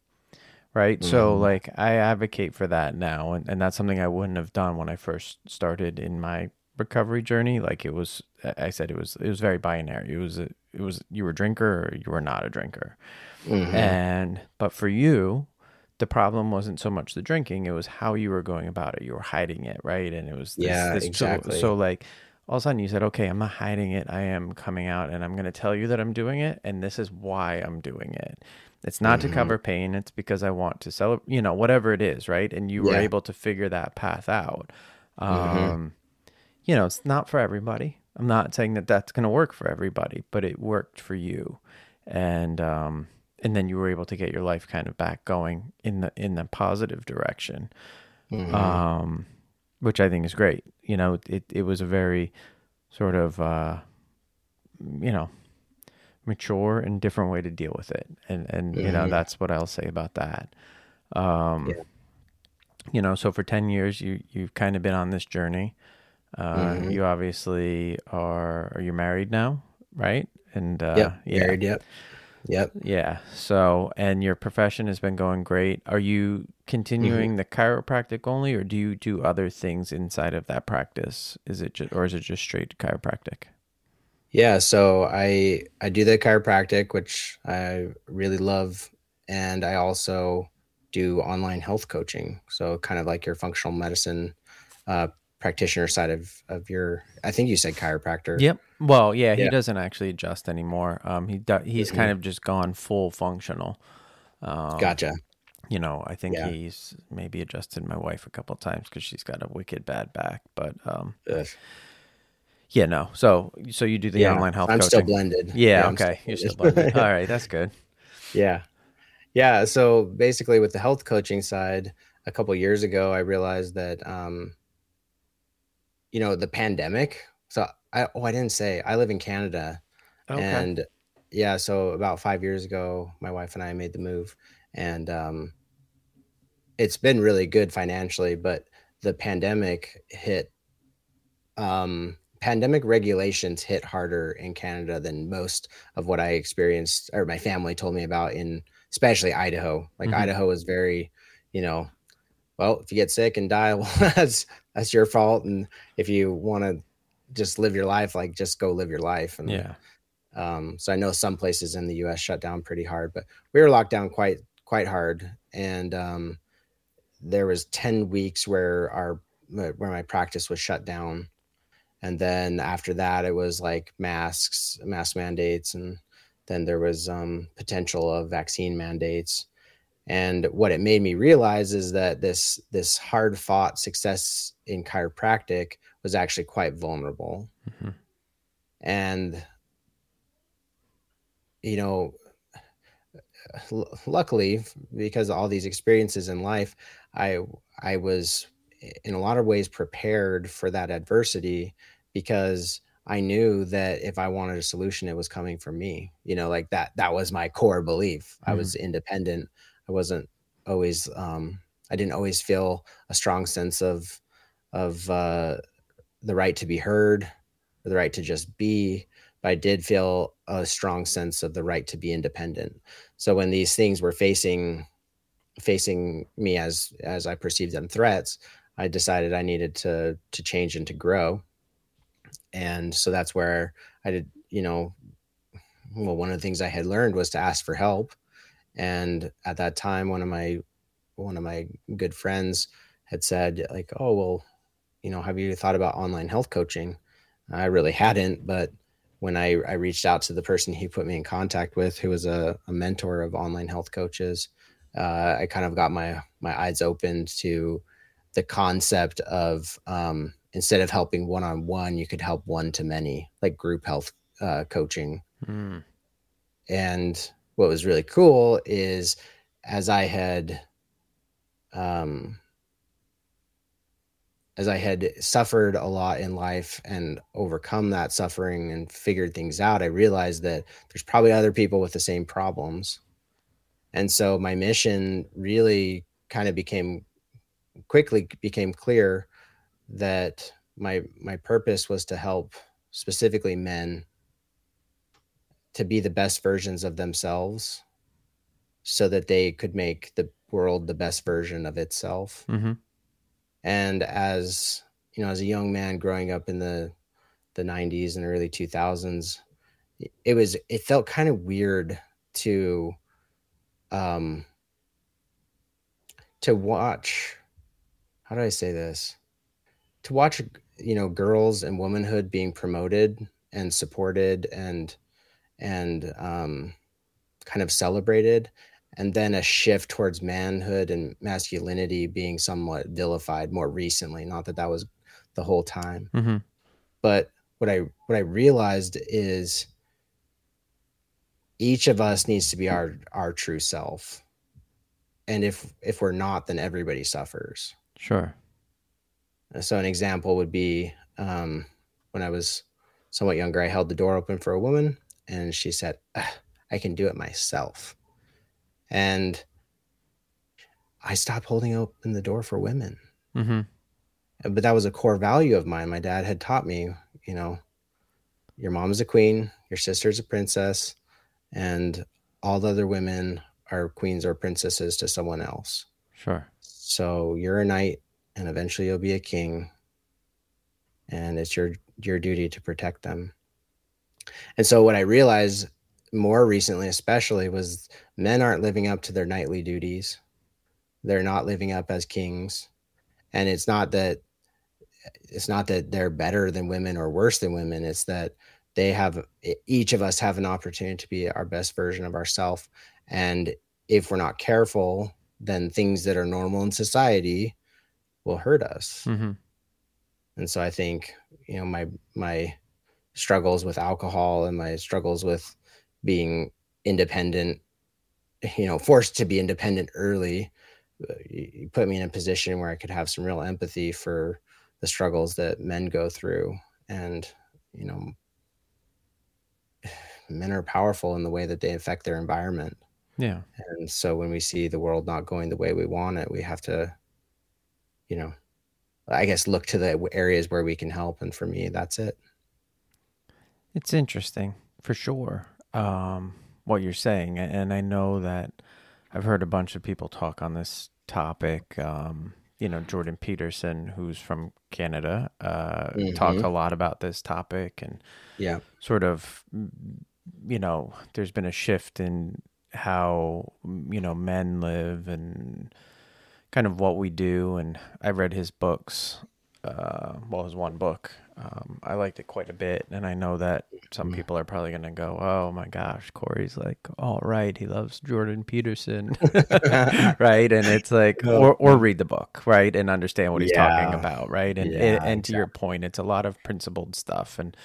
Right. Mm-hmm. So like, I advocate for that now. And, and that's something I wouldn't have done when I first started in my recovery journey. Like, it was, I said, it was, it was very binary. It was, a, it was, you were a drinker or you were not a drinker. Mm-hmm. And, but for you, the problem wasn't so much the drinking. It was how you were going about it. You were hiding it. Right. And it was, this, yeah, this, exactly. So, so like all of a sudden you said, okay, I'm not hiding it. I am coming out and I'm going to tell you that I'm doing it. And this is why I'm doing it. It's not mm-hmm. to cover pain. It's because I want to celebrate, you know, whatever it is. Right. And you yeah. were able to figure that path out. Um, mm-hmm. You know, it's not for everybody. I'm not saying that that's going to work for everybody, but it worked for you. And, um, and then you were able to get your life kind of back going in the, in the positive direction. Mm-hmm. Um, which I think is great. You know, it, it was a very sort of, uh, you know, mature and different way to deal with it. And, and mm-hmm. you know, that's what I'll say about that. Um, yeah. You know, so for ten years, you, you've kind of been on this journey. Uh, mm-hmm. You obviously are, are you married now, right? And uh, yep. yeah. Married, yep. Yep. Yeah. So, and your profession has been going great. Are you continuing mm-hmm. the chiropractic only, or do you do other things inside of that practice? Is it just, or is it just straight chiropractic? Yeah. So I, I do the chiropractic, which I really love. And I also do online health coaching. So kind of like your functional medicine, uh, practitioner side of, of your, I think you said chiropractor. Yep. Well, yeah, he yeah. doesn't actually adjust anymore. Um, he do, he's mm-hmm. kind of just gone full functional. Um, gotcha. You know, I think yeah. he's maybe adjusted my wife a couple of times because she's got a wicked bad back. But um, Ugh. yeah, no. So, so you do the yeah. online health I'm coaching. Still blended. Yeah. yeah okay. Still You're still blended. All right. That's good. Yeah. Yeah. So basically, with the health coaching side, a couple of years ago, I realized that. Um, you know, the pandemic. So I, oh, I didn't say I live in Canada okay. and yeah. So about five years ago, my wife and I made the move, and um, it's been really good financially, but the pandemic hit, um, pandemic regulations hit harder in Canada than most of what I experienced or my family told me about in, especially Idaho, like mm-hmm. Idaho is very, you know, well, if you get sick and die, well, that's, that's your fault. And if you want to just live your life, like just go live your life. And yeah. Um, so I know some places in the U S shut down pretty hard, but we were locked down quite, quite hard. And um, there was ten weeks where our, where my practice was shut down. And then after that, it was like masks, mask mandates. And then there was um, potential of vaccine mandates. And what it made me realize is that this this hard fought success in chiropractic was actually quite vulnerable. Mm-hmm. And, you know, l- luckily, because of all these experiences in life, I I was in a lot of ways prepared for that adversity, because I knew that if I wanted a solution, it was coming from me. You know, like that, that was my core belief. Mm-hmm. I was independent. I wasn't always, um, I didn't always feel a strong sense of, of, uh, the right to be heard, or the right to just be, but I did feel a strong sense of the right to be independent. So when these things were facing, facing me as, as I perceived them threats, I decided I needed to, to change and to grow. And so that's where I did, you know, well, one of the things I had learned was to ask for help. And at that time, one of my, one of my good friends had said like, oh, well, you know, have you thought about online health coaching? I really hadn't, but when I, I reached out to the person he put me in contact with, who was a, a mentor of online health coaches, uh, I kind of got my, my eyes opened to the concept of, um, instead of helping one-on-one, you could help one to many, like group health, uh, coaching. Mm. And what was really cool is as I had, um, as I had suffered a lot in life and overcome that suffering and figured things out, I realized that there's probably other people with the same problems. And so my mission really kind of became quickly became clear that my, my purpose was to help specifically men to be the best versions of themselves so that they could make the world the best version of itself. Mm-hmm. And as, you know, as a young man growing up in the, the nineties and early two thousands, it was, it felt kind of weird to, um, to watch, how do I say this? To watch you know, girls and womanhood being promoted and supported and, and um, kind of celebrated, and then a shift towards manhood and masculinity being somewhat vilified more recently. Not that that was the whole time, mm-hmm. but what I, what I realized is each of us needs to be our, our true self. And if, if we're not, then everybody suffers. Sure. So an example would be, um, when I was somewhat younger, I held the door open for a woman and she said, I can do it myself. And I stopped holding open the door for women. Mm-hmm. But that was a core value of mine. My dad had taught me, you know, your mom is a queen, your sister's a princess, and all the other women are queens or princesses to someone else. Sure. So you're a knight and eventually you'll be a king, and it's your, your duty to protect them. And so what I realized more recently, especially, was men aren't living up to their knightly duties. They're not living up as kings. And it's not that, it's not that they're better than women or worse than women. It's that they have, each of us have an opportunity to be our best version of ourselves. And if we're not careful, then things that are normal in society will hurt us. Mm-hmm. And so I think, you know, my, my struggles with alcohol and my struggles with being independent, you know, forced to be independent early, you put me in a position where I could have some real empathy for the struggles that men go through. And, you know, men are powerful in the way that they affect their environment. Yeah. And so when we see the world not going the way we want it, we have to, you know, I guess, look to the areas where we can help. And for me, that's it. It's interesting for sure, um, what you're saying. And I know that I've heard a bunch of people talk on this topic. Um, you know, Jordan Peterson, who's from Canada, uh, mm-hmm. talked a lot about this topic, and yeah, sort of, you know, there's been a shift in how, you know, men live and kind of what we do. And I read his books, uh, well, his one book. Um, I liked it quite a bit. And I know that some people are probably going to go, oh my gosh, Corey's like, all right, he loves Jordan Peterson. Right. And it's like, or, or read the book, right. And understand what he's yeah. talking about. Right. And, yeah, and, and exactly. to your point, it's a lot of principled stuff. And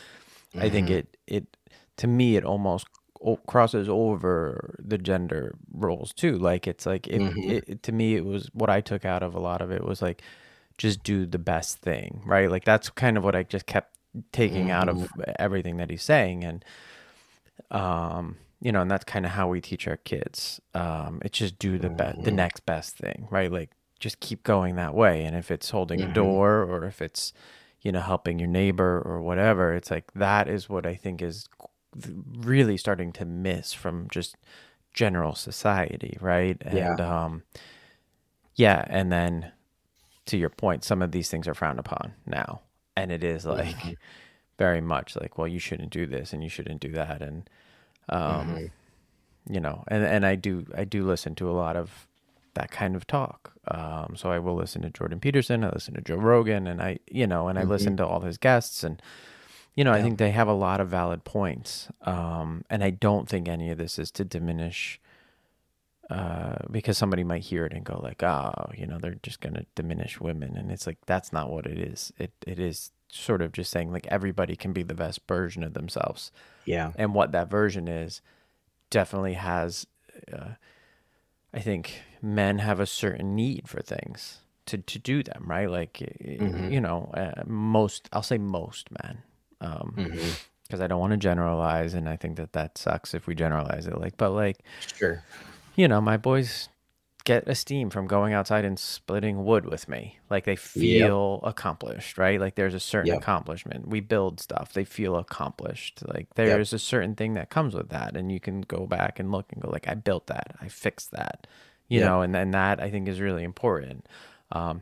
mm-hmm. I think it, it, to me, it almost crosses over the gender roles too. Like it's like, it, mm-hmm. it, to me, it was what I took out of a lot of it was like, just do the best thing, right? Like that's kind of what I just kept taking mm-hmm. out of everything that he's saying. And, um, you know, and that's kind of how we teach our kids. Um, it's just do the best, mm-hmm. the next best thing, right? Like just keep going that way. And if it's holding mm-hmm. a door, or if it's, you know, helping your neighbor or whatever, it's like, that is what I think is really starting to miss from just general society. Right. And, yeah. um, yeah. And then, to your point, some of these things are frowned upon now, and it is like mm-hmm. very much like, well, you shouldn't do this and you shouldn't do that, and um mm-hmm. you know, and and I do I do listen to a lot of that kind of talk, um so I will listen to Jordan Peterson, I listen to Joe Rogan, and I you know and I mm-hmm. listen to all his guests, and you know yeah. I think they have a lot of valid points, um and I don't think any of this is to diminish, Uh, because somebody might hear it and go like, oh, you know, they're just going to diminish women. And it's like, that's not what it is. It It is sort of just saying like everybody can be the best version of themselves. Yeah. And what that version is definitely has, uh, I think men have a certain need for things to, to do them, right? Like, mm-hmm. you know, uh, most, I'll say most men, um, mm-hmm. cause I don't want to generalize. And I think that that sucks if we generalize it, like, but like, sure. You know, my boys get esteem from going outside and splitting wood with me. Like they feel yep. accomplished, right? Like there's a certain yep. accomplishment. We build stuff. They feel accomplished. Like there's yep. a certain thing that comes with that. And you can go back and look and go like, I built that. I fixed that, you yep. know, and then that I think is really important. Um,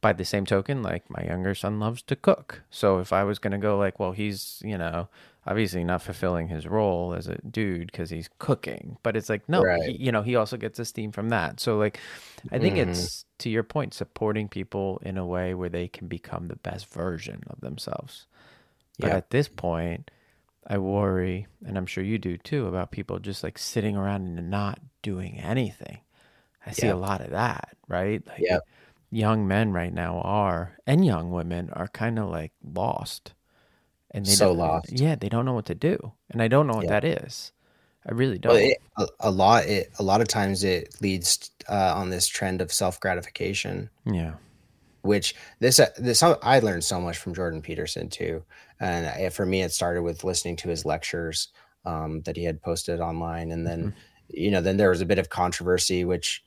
by the same token, like my younger son loves to cook. So if I was going to go like, well, he's, you know, obviously not fulfilling his role as a dude because he's cooking, but it's like, no, right. he, you know, he also gets esteem from that. So like, I think mm-hmm. it's, to your point, supporting people in a way where they can become the best version of themselves. But yeah. at this point, I worry, and I'm sure you do too, about people just like sitting around and not doing anything. I see yeah. a lot of that, right? Like yeah. young men right now are, and young women are kind of like lost. And they so lost. Yeah, they don't know what to do. And I don't know what yeah. that is. I really don't. Well, it, a, a lot it, a lot of times it leads uh, on this trend of self-gratification. Yeah. Which this uh, this I learned so much from Jordan Peterson too. And I, for me, it started with listening to his lectures um, that he had posted online. And then, mm-hmm. you know, then there was a bit of controversy, which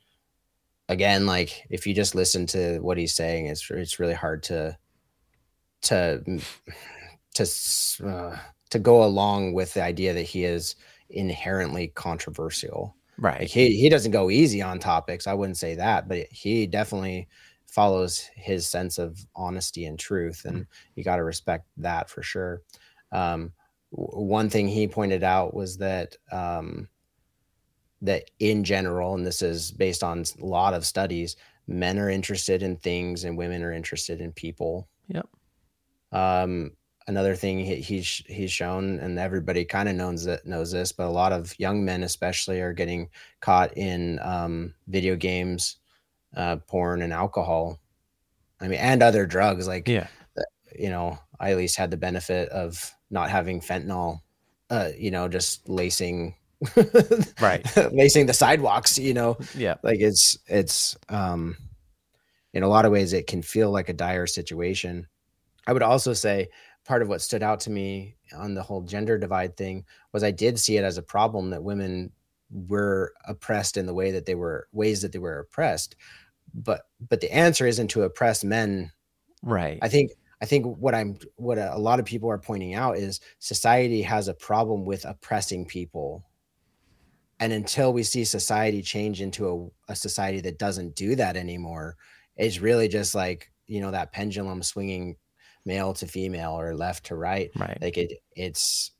again, like if you just listen to what he's saying, it's it's really hard to to to uh, to go along with the idea that he is inherently controversial. Right. Like he he doesn't go easy on topics. I wouldn't say that, but he definitely follows his sense of honesty and truth, and mm. you got to respect that for sure. Um, w- one thing he pointed out was that um, that in general, and this is based on a lot of studies, men are interested in things and women are interested in people. Yep. Um, another thing he, he's he's shown, and everybody kind of knows that knows this, but a lot of young men, especially, are getting caught in um, video games, uh, porn, and alcohol. I mean, and other drugs. Like, yeah. you know, I at least had the benefit of not having fentanyl. Uh, you know, just lacing. right lacing the sidewalks, you know. Yeah like it's it's um in a lot of ways it can feel like a dire situation. I would also say part of what stood out to me on the whole gender divide thing was I did see it as a problem that women were oppressed in the way that they were ways that they were oppressed, but but the answer isn't to oppress men. Right. I think I think what I'm, what a lot of people are pointing out is society has a problem with oppressing people. And until we see society change into a, a society that doesn't do that anymore, it's really just like, you know, that pendulum swinging male to female or left to right. Right. Like it, it's,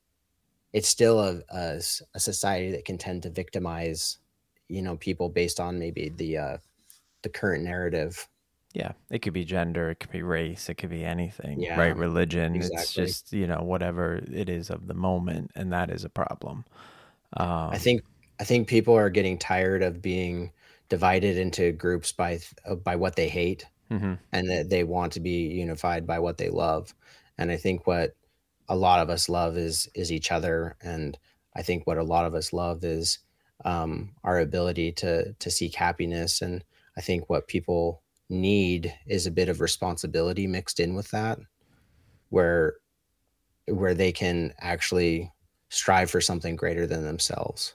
it's still a, a, a society that can tend to victimize, you know, people based on maybe the, uh, the current narrative. Yeah. It could be gender. It could be race. It could be anything, yeah, right? Religion. Exactly. It's just, you know, whatever it is of the moment. And that is a problem. Um, I think, I think people are getting tired of being divided into groups by by what they hate, mm-hmm. and that they want to be unified by what they love. And I think what a lot of us love is is each other, and I think what a lot of us love is um, our ability to to seek happiness. And I think what people need is a bit of responsibility mixed in with that, where where they can actually strive for something greater than themselves.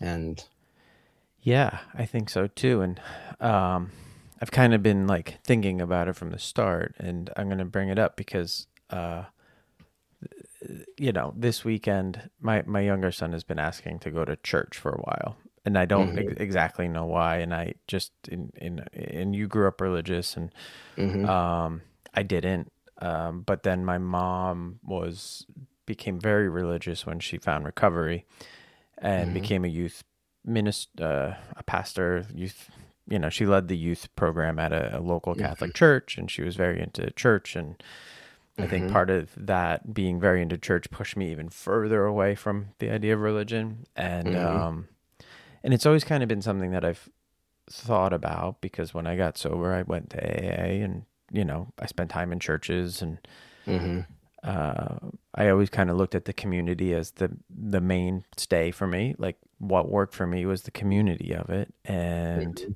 And yeah, I think so too. And um, I've kind of been like thinking about it from the start, and I'm going to bring it up because, uh, you know, this weekend, my, my younger son has been asking to go to church for a while, and I don't mm-hmm. ex- exactly know why. And I just, in, in, and you grew up religious, and mm-hmm. um, I didn't. Um, but then my mom was, became very religious when she found recovery. And mm-hmm. became a youth minister, uh, a pastor, youth, you know, she led the youth program at a, a local Catholic mm-hmm. church, and she was very into church. And mm-hmm. I think part of that being very into church pushed me even further away from the idea of religion. And, mm-hmm. um, and it's always kind of been something that I've thought about, because when I got sober, I went to A A, and, you know, I spent time in churches, and, mm-hmm. Uh, I always kind of looked at the community as the, the mainstay for me. Like what worked for me was the community of it. And, mm-hmm.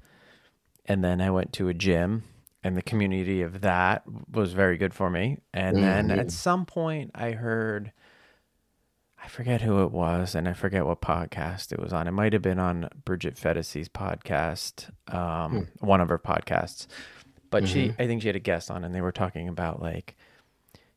and then I went to a gym, and the community of that was very good for me. And mm-hmm. then at some point I heard, I forget who it was, and I forget what podcast it was on. It might've been on Bridget Fetisi's podcast, um, mm-hmm. one of her podcasts, but mm-hmm. she, I think she had a guest on, and they were talking about like,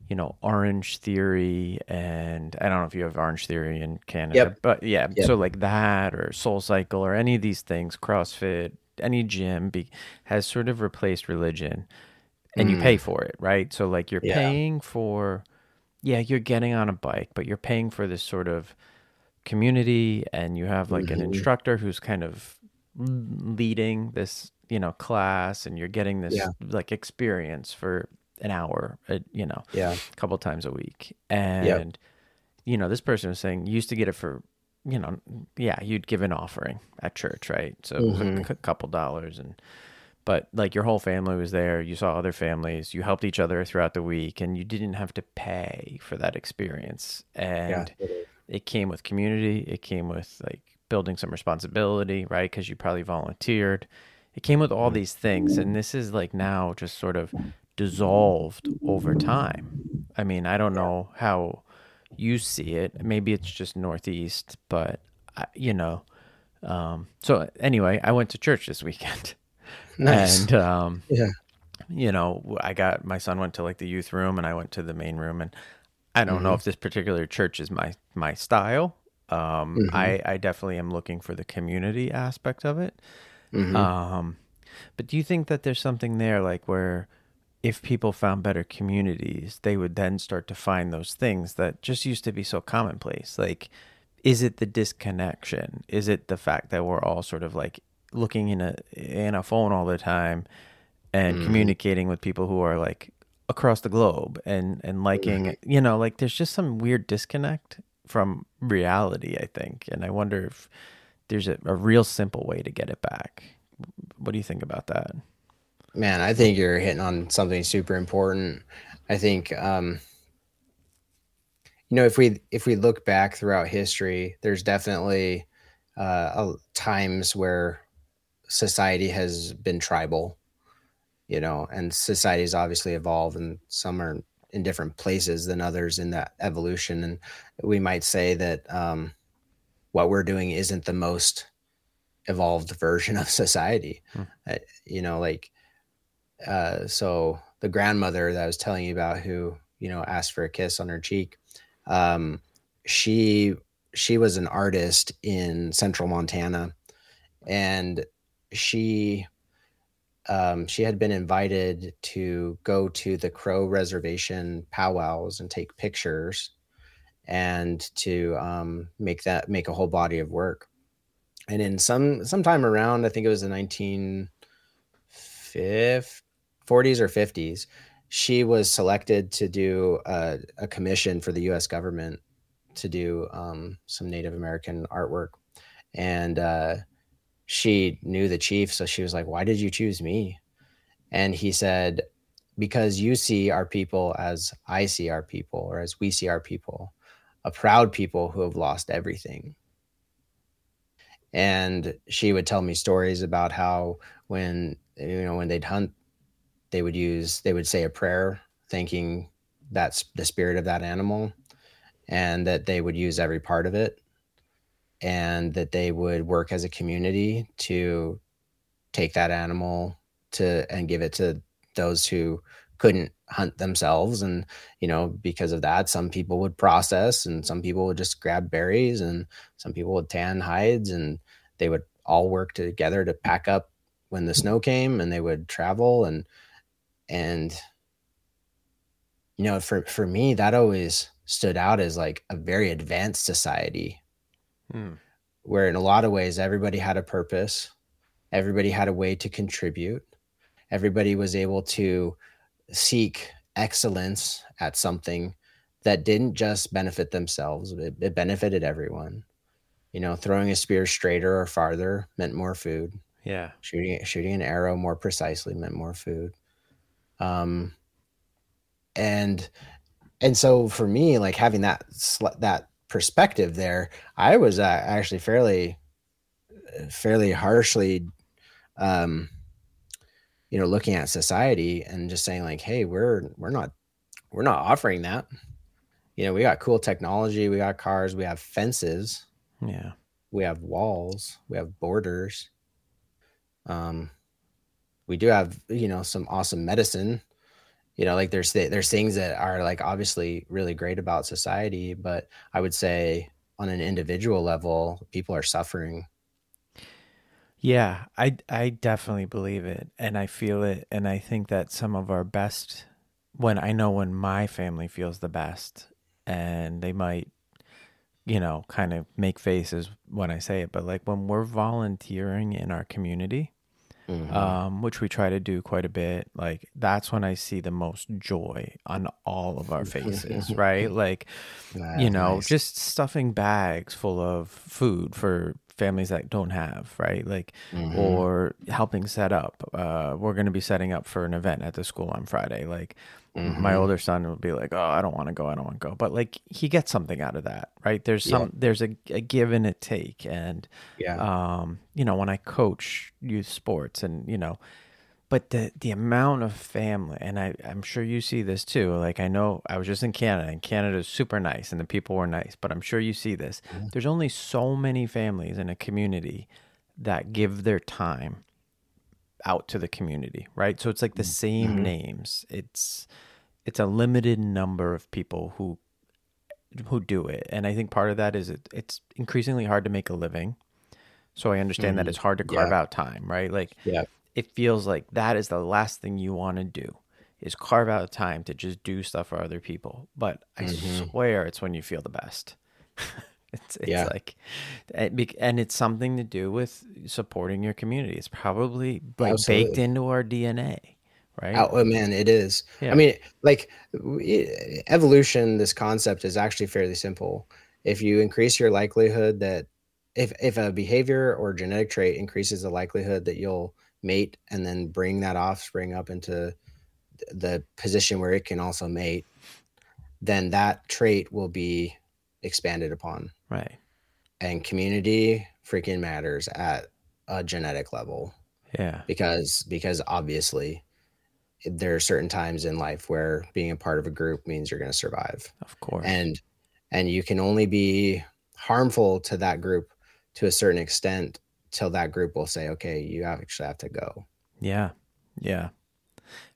you know, Orange Theory, and I don't know if you have Orange Theory in Canada, yep. but yeah, yep. so like that, or SoulCycle, or any of these things, CrossFit, any gym be, has sort of replaced religion, and mm. you pay for it, right? So like you're yeah. paying for yeah, you're getting on a bike, but you're paying for this sort of community, and you have like mm-hmm. an instructor who's kind of leading this, you know, class, and you're getting this yeah. like experience for an hour, you know, yeah. a couple times a week. And, yep. you know, this person was saying you used to get it for, you know, yeah, you'd give an offering at church, right? So mm-hmm. it was a couple dollars, and but like your whole family was there, you saw other families, you helped each other throughout the week, and you didn't have to pay for that experience. And yeah. it came with community, it came with like building some responsibility, right? Because you probably volunteered. It came with all these things, and this is like now just sort of dissolved over time. I mean, I don't know how you see it. Maybe it's just Northeast, but I, you know. Um, so anyway, I went to church this weekend. Nice. And um, yeah, you know, I got my son went to like the youth room, and I went to the main room. And I don't mm-hmm. know if this particular church is my my style. Um, mm-hmm. I I definitely am looking for the community aspect of it. Mm-hmm. Um, but do you think that there's something there, like where if people found better communities, they would then start to find those things that just used to be so commonplace? Like, is it the disconnection? Is it the fact that we're all sort of like looking in a in a phone all the time and mm. communicating with people who are like across the globe and, and liking, mm. you know, like there's just some weird disconnect from reality, I think. And I wonder if there's a, a real simple way to get it back. What do you think about that? Man, I think you're hitting on something super important. I think, um, you know, if we if we look back throughout history, there's definitely uh, times where society has been tribal, you know, and society's obviously evolved, and some are in different places than others in that evolution. And we might say that um, what we're doing isn't the most evolved version of society, hmm. uh, you know, like. Uh, so the grandmother that I was telling you about who, you know, asked for a kiss on her cheek, um, she, she was an artist in Central Montana, and she, um, she had been invited to go to the Crow Reservation powwows and take pictures and to, um, make that, make a whole body of work. And in some, sometime around, I think it was the nineteen forties or fifties, she was selected to do a, a commission for the U S government to do um, some Native American artwork. And uh, she knew the chief. So she was like, "Why did you choose me?" And he said, "Because you see our people as I see our people, or as we see our people, a proud people who have lost everything." And she would tell me stories about how when, you know, when they'd hunt, they would use, they would say a prayer, thanking that's the spirit of that animal, and that they would use every part of it, and that they would work as a community to take that animal to, and give it to those who couldn't hunt themselves. And, you know, because of that, some people would process, and some people would just grab berries, and some people would tan hides, and they would all work together to pack up when the snow came, and they would travel. And, and, you know, for, for me, that always stood out as like a very advanced society hmm. where in a lot of ways, everybody had a purpose. Everybody had a way to contribute. Everybody was able to seek excellence at something that didn't just benefit themselves. It, it benefited everyone, you know, throwing a spear straighter or farther meant more food. Yeah. Shooting, shooting an arrow more precisely meant more food. Um, and, and so for me, like having that, that perspective there, I was uh, actually fairly, fairly harshly, um, you know, looking at society and just saying like, "Hey, we're, we're not, we're not offering that. You know, we got cool technology. We got cars, we have fences. Yeah. We have walls, we have borders. Um, we do have, you know, some awesome medicine, you know, like there's, th- there's things that are like, obviously really great about society, but I would say on an individual level, people are suffering." Yeah, I, I definitely believe it, and I feel it. And I think that some of our best, when I know when my family feels the best and they might, you know, kind of make faces when I say it, but like when we're volunteering in our community, mm-hmm. um, which we try to do quite a bit, like that's when I see the most joy on all of our faces, right? Like, that's you know, nice. Just stuffing bags full of food for families that don't have, right? Like, mm-hmm. or helping set up. Uh, we're going to be setting up for an event at the school on Friday. Like, mm-hmm. my older son will be like, "Oh, I don't want to go. I don't want to go." But like, he gets something out of that, right? There's some, yeah. there's a, a give and a take, and yeah. um, you know, when I coach youth sports, and you know, but the the amount of family, and I I'm sure you see this too. Like, I know I was just in Canada, and Canada is super nice, and the people were nice, but I'm sure you see this. Mm-hmm. There's only so many families in a community that give their time out to the community, right? So it's like the same mm-hmm. names. It's it's a limited number of people who who do it, and I think part of that is it, it's increasingly hard to make a living. So I understand mm-hmm. that it's hard to carve yeah. out time, right? Like, yeah. it feels like that is the last thing you want to do is carve out time to just do stuff for other people. But I mm-hmm. swear it's when you feel the best. It's, it's yeah. like, and it's something to do with supporting your community. It's probably like baked into our D N A, right? Oh man, it is. Yeah. I mean, like evolution, this concept is actually fairly simple. If you increase your likelihood that if, if a behavior or genetic trait increases the likelihood that you'll mate and then bring that offspring up into the position where it can also mate, then that trait will be expanded upon. Right. And community freaking matters at a genetic level. Yeah. Because, because obviously there are certain times in life where being a part of a group means you're going to survive. Of course. And, and you can only be harmful to that group to a certain extent till that group will say, okay, you actually have to go. Yeah. Yeah.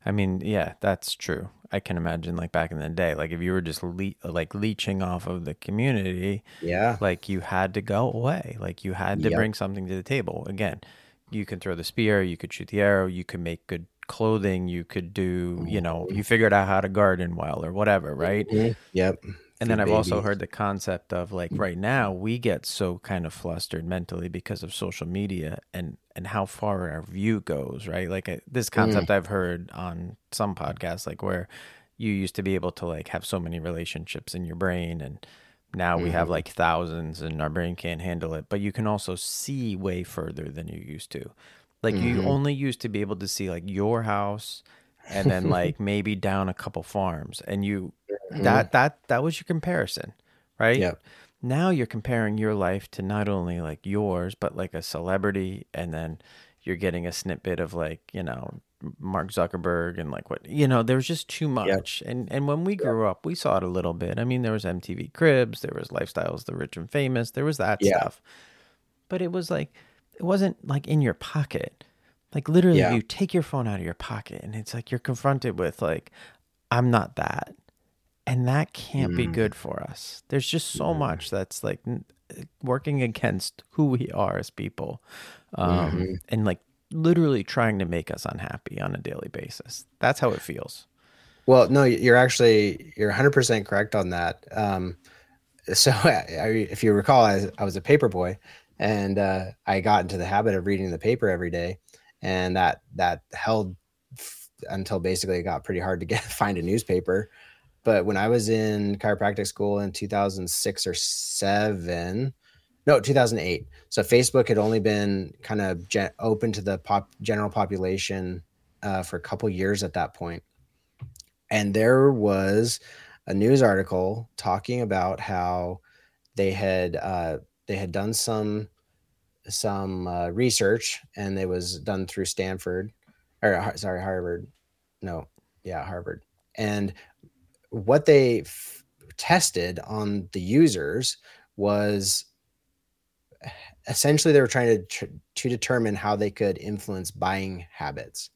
I mean, yeah, that's true. I can imagine like back in the day, like if you were just le- like leeching off of the community, yeah, like you had to go away. Like you had to yep. bring something to the table. Again, you can throw the spear, you could shoot the arrow, you could make good clothing, you could do, mm-hmm. you know, you figured out how to garden well or whatever, right? Mm-hmm. Yep. And then I've babies. also heard the concept of like right now we get so kind of flustered mentally because of social media and, and how far our view goes, right? Like I, this concept mm. I've heard on some podcasts, like where you used to be able to like have so many relationships in your brain and now mm-hmm. we have like thousands and our brain can't handle it, but you can also see way further than you used to. Like mm-hmm. you only used to be able to see like your house and then like maybe down a couple farms and you mm-hmm. that that that was your comparison, right? Yeah. Now you're comparing your life to not only like yours but like a celebrity, and then you're getting a snippet of like, you know, Mark Zuckerberg and like what, you know, there's just too much. Yep. And and when we grew yep. up, we saw it a little bit. I mean, there was M T V Cribs, there was Lifestyles of the Rich and Famous, there was that yeah. stuff. But it was like it wasn't like in your pocket. Like literally yeah. you take your phone out of your pocket and it's like you're confronted with like, I'm not that. And that can't mm. be good for us. There's just so mm. much that's like working against who we are as people. Um, mm-hmm. And like literally trying to make us unhappy on a daily basis. That's how it feels. Well, no, you're actually, you're one hundred percent correct on that. Um, so I, I, if you recall, I, I was a paper boy and uh, I got into the habit of reading the paper every day. And that that held f- until basically it got pretty hard to get find a newspaper. But when I was in chiropractic school in two thousand six or seven, no, two thousand eight. So Facebook had only been kind of gen- open to the pop- general population uh, for a couple years at that point. And there was a news article talking about how they had uh, they had done some. some uh, research, and it was done through Stanford or sorry, Harvard. No. Yeah. Harvard. And what they f- tested on the users was essentially they were trying to, tr- to determine how they could influence buying habits.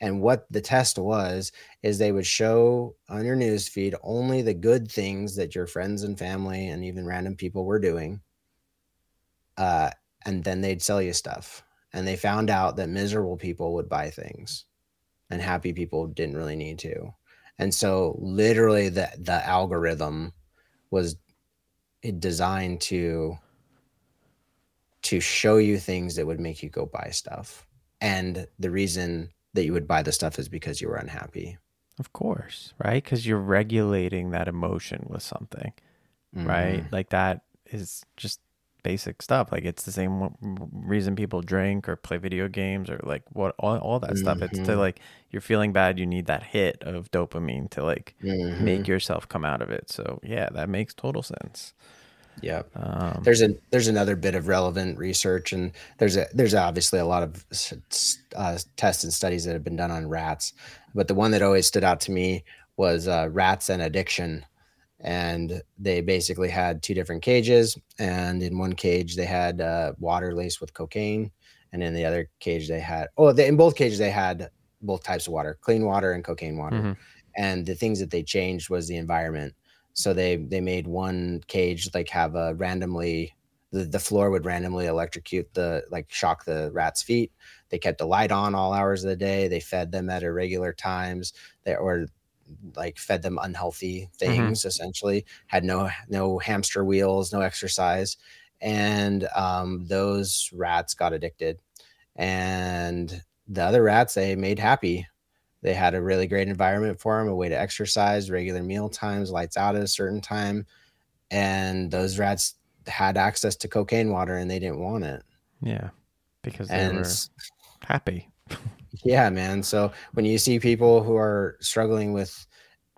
And what the test was, is they would show on your newsfeed only the good things that your friends and family and even random people were doing. Uh, And then they'd sell you stuff. And they found out that miserable people would buy things and happy people didn't really need to. And so literally the, the algorithm was designed to to show you things that would make you go buy stuff. And the reason that you would buy the stuff is because you were unhappy. Of course, right? Because you're regulating that emotion with something, mm-hmm. right? Like that is just basic stuff. Like it's the same reason people drink or play video games or like what all, all that mm-hmm. stuff. It's to like, you're feeling bad. You need that hit of dopamine to like mm-hmm. make yourself come out of it. So yeah, that makes total sense. Yeah. Um, there's a, there's another bit of relevant research, and there's a, there's obviously a lot of uh, tests and studies that have been done on rats, but the one that always stood out to me was uh, rats and addiction. And they basically had two different cages, and in one cage they had uh, water laced with cocaine. And in the other cage they had, oh, they, in both cages they had both types of water, clean water and cocaine water. Mm-hmm. And the things that they changed was the environment. So they, they made one cage like have a randomly, the, the floor would randomly electrocute the, like shock the rat's feet. They kept the light on all hours of the day. They fed them at irregular times. They or like fed them unhealthy things, mm-hmm. essentially. Had no no hamster wheels, no exercise. And um, those rats got addicted. And the other rats they made happy. They had a really great environment for them, a way to exercise, regular meal times, lights out at a certain time. And those rats had access to cocaine water and they didn't want it. Yeah, because they and, were happy. Yeah, man. So when you see people who are struggling with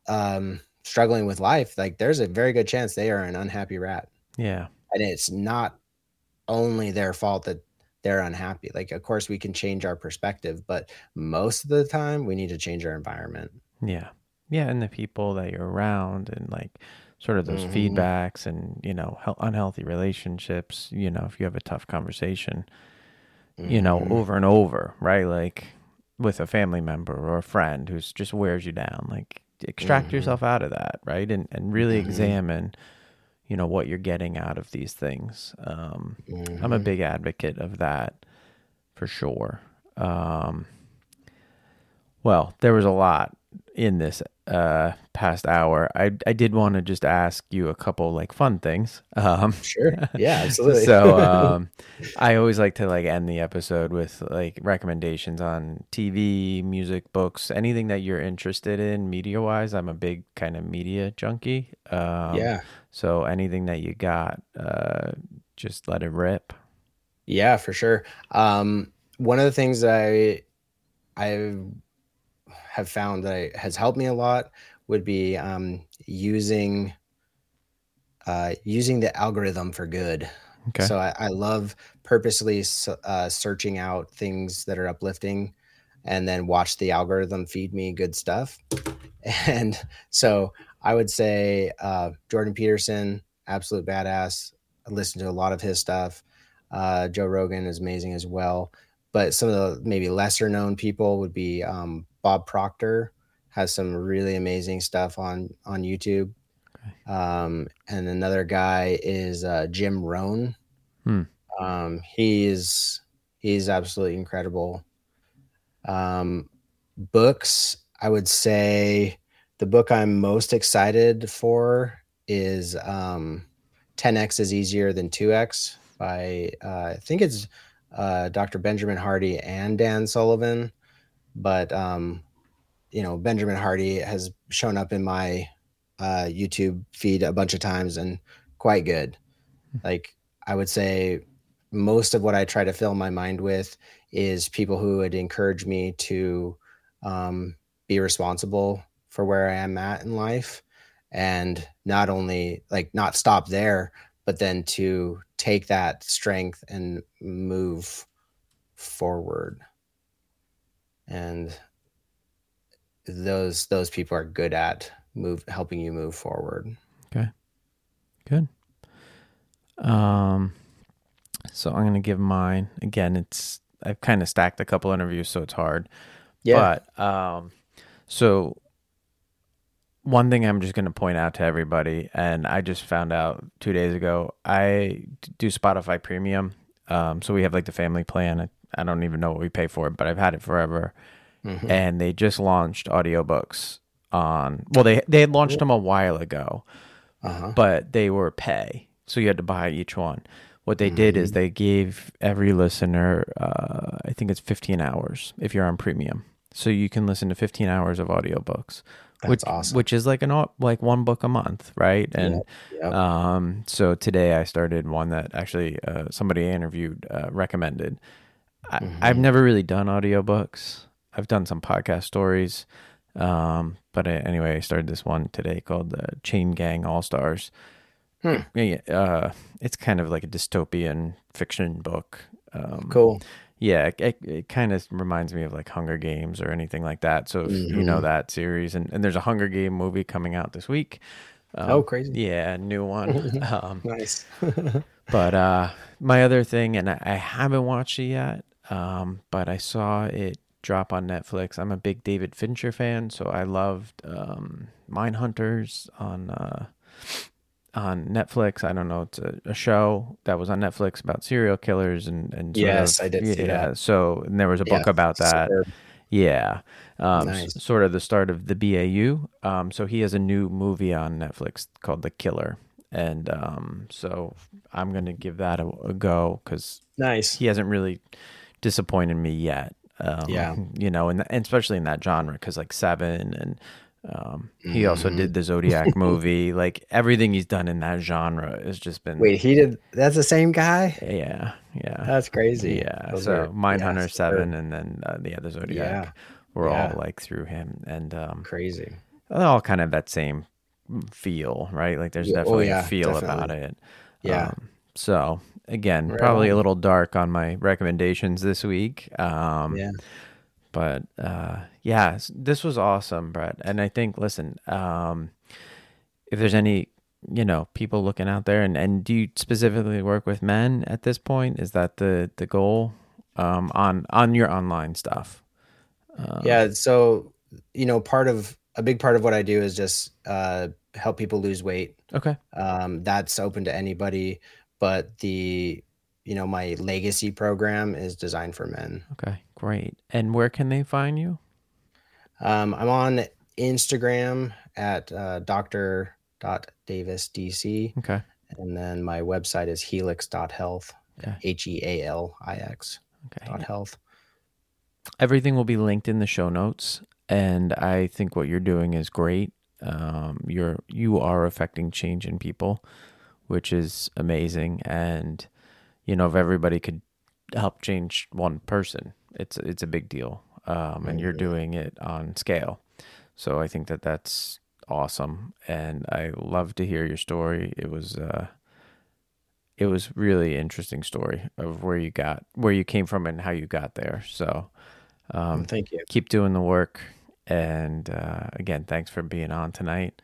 um, struggling with life, like there's a very good chance they are an unhappy rat. Yeah. And it's not only their fault that they're unhappy. Like, of course, we can change our perspective, but most of the time we need to change our environment. Yeah. Yeah. And the people that you're around and like sort of those mm-hmm. feedbacks and, you know, unhealthy relationships, you know, if you have a tough conversation, mm-hmm. you know, over and over, right? Like with a family member or a friend who's just wears you down, like extract mm-hmm. yourself out of that. Right. And, and really mm-hmm. examine, you know, what you're getting out of these things. Um, mm-hmm. I'm a big advocate of that for sure. Um, well, there was a lot in this uh, past hour. I I did want to just ask you a couple like fun things. Um, sure. Yeah, absolutely. so um, I always like to like end the episode with like recommendations on T V, music, books, anything that you're interested in media wise. I'm a big kind of media junkie. Um, yeah. So anything that you got, uh, just let it rip. Yeah, for sure. Um, one of the things I I have found that I, has helped me a lot would be um, using uh, using the algorithm for good. Okay. So I, I love purposely uh, searching out things that are uplifting, and then watch the algorithm feed me good stuff. And so I would say uh, Jordan Peterson, absolute badass. I listen to a lot of his stuff. Uh, Joe Rogan is amazing as well. But some of the maybe lesser known people would be um, Bob Proctor has some really amazing stuff on, on YouTube. Okay. Um, and another guy is uh, Jim Rohn. Hmm. Um, he's, he's absolutely incredible. Um, books, I would say... The book I'm most excited for is um, ten X is easier than two X by, uh, I think it's uh, Doctor Benjamin Hardy and Dan Sullivan. But, um, you know, Benjamin Hardy has shown up in my uh, YouTube feed a bunch of times and quite good. Like, I would say most of what I try to fill my mind with is people who would encourage me to um, be responsible for where I am at in life, and not only like not stop there, but then to take that strength and move forward. And those, those people are good at move, helping you move forward. Okay. Good. Um, so I'm going to give mine again. It's, I've kind of stacked a couple interviews, so it's hard. Yeah. But, um, so, one thing I'm just going to point out to everybody, and I just found out two days ago, I do Spotify Premium. Um, so we have like the family plan. I, I don't even know what we pay for it, but I've had it forever. Mm-hmm. And they just launched audiobooks on, well, they, they had launched them a while ago, uh-huh. but they were pay. So you had to buy each one. What they mm-hmm. did is they gave every listener, uh, I think it's fifteen hours if you're on premium. So you can listen to fifteen hours of audiobooks. That's which, awesome. Which is like an like one book a month, right? And yeah, yeah. um, so today I started one that actually uh, somebody I interviewed uh, recommended. I, mm-hmm. I've never really done audiobooks. I've done some podcast stories. Um, but I, anyway, I started this one today called uh, Chain Gang All-Stars. Hmm. Uh, it's kind of like a dystopian fiction book. Um, cool. Yeah, it, it, it kind of reminds me of like Hunger Games or anything like that. So if mm-hmm. you know that series, and, and there's a Hunger Game movie coming out this week. Um, oh, crazy. Yeah, new one. Um, nice. But uh, my other thing, and I, I haven't watched it yet, um, but I saw it drop on Netflix. I'm a big David Fincher fan, so I loved um, Mindhunters on... Uh, on Netflix. I don't know, it's a, a show that was on Netflix about serial killers and, and sort yes of, I did yeah, see that. So and there was a yeah, book about that. Superb. Yeah. Um nice. s- sort of the start of the B A U. Um so he has a new movie on Netflix called The Killer. And um so I'm going to give that a, a go cuz nice. He hasn't really disappointed me yet. Um yeah. you know, and, and especially in that genre cuz like Seven and Um, he also mm-hmm. did the Zodiac movie. Like everything he's done in that genre has just been. Wait, he did. That's the same guy. Yeah, yeah. That's crazy. Yeah. Those so Mindhunter, yeah, Seven, and then uh, the other Zodiac yeah. were yeah. all like through him and um, crazy. All kind of that same feel, right? Like there's yeah. definitely oh, yeah, a feel definitely. About it. Yeah. Um, so again, right. probably a little dark on my recommendations this week. Um, yeah. But uh, yeah, this was awesome, Brett. And I think, listen, um, if there's any, you know, people looking out there, and, and do you specifically work with men at this point? Is that the the goal um, on on your online stuff? Uh, yeah. So, you know, part of a big part of what I do is just uh, help people lose weight. Okay. Um, that's open to anybody, but the. You know, my legacy program is designed for men. Okay, great. And where can they find you? Um, I'm on Instagram at uh, Doctor Davis D C. Okay. And then my website is helix dot health, okay. H E A L I X okay. dot health. Everything will be linked in the show notes. And I think what you're doing is great. Um, you're, you are affecting change in people, which is amazing. And you know, if everybody could help change one person, it's it's a big deal, um, and you're doing it on scale. So I think that that's awesome, and I love to hear your story. It was uh, it was really interesting story of where you got, where you came from, and how you got there. So, um, thank you. Keep doing the work, and uh, again, thanks for being on tonight.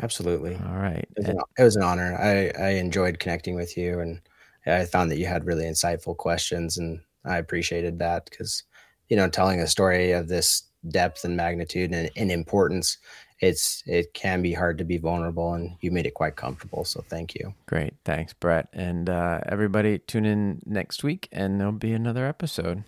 Absolutely. All right, it was, and, an, it was an honor. I I enjoyed connecting with you and. I found that you had really insightful questions, and I appreciated that because, you know, telling a story of this depth and magnitude and, and importance, it's it can be hard to be vulnerable, and you made it quite comfortable. So thank you. Great. Thanks, Brett. And uh, everybody tune in next week, and there'll be another episode.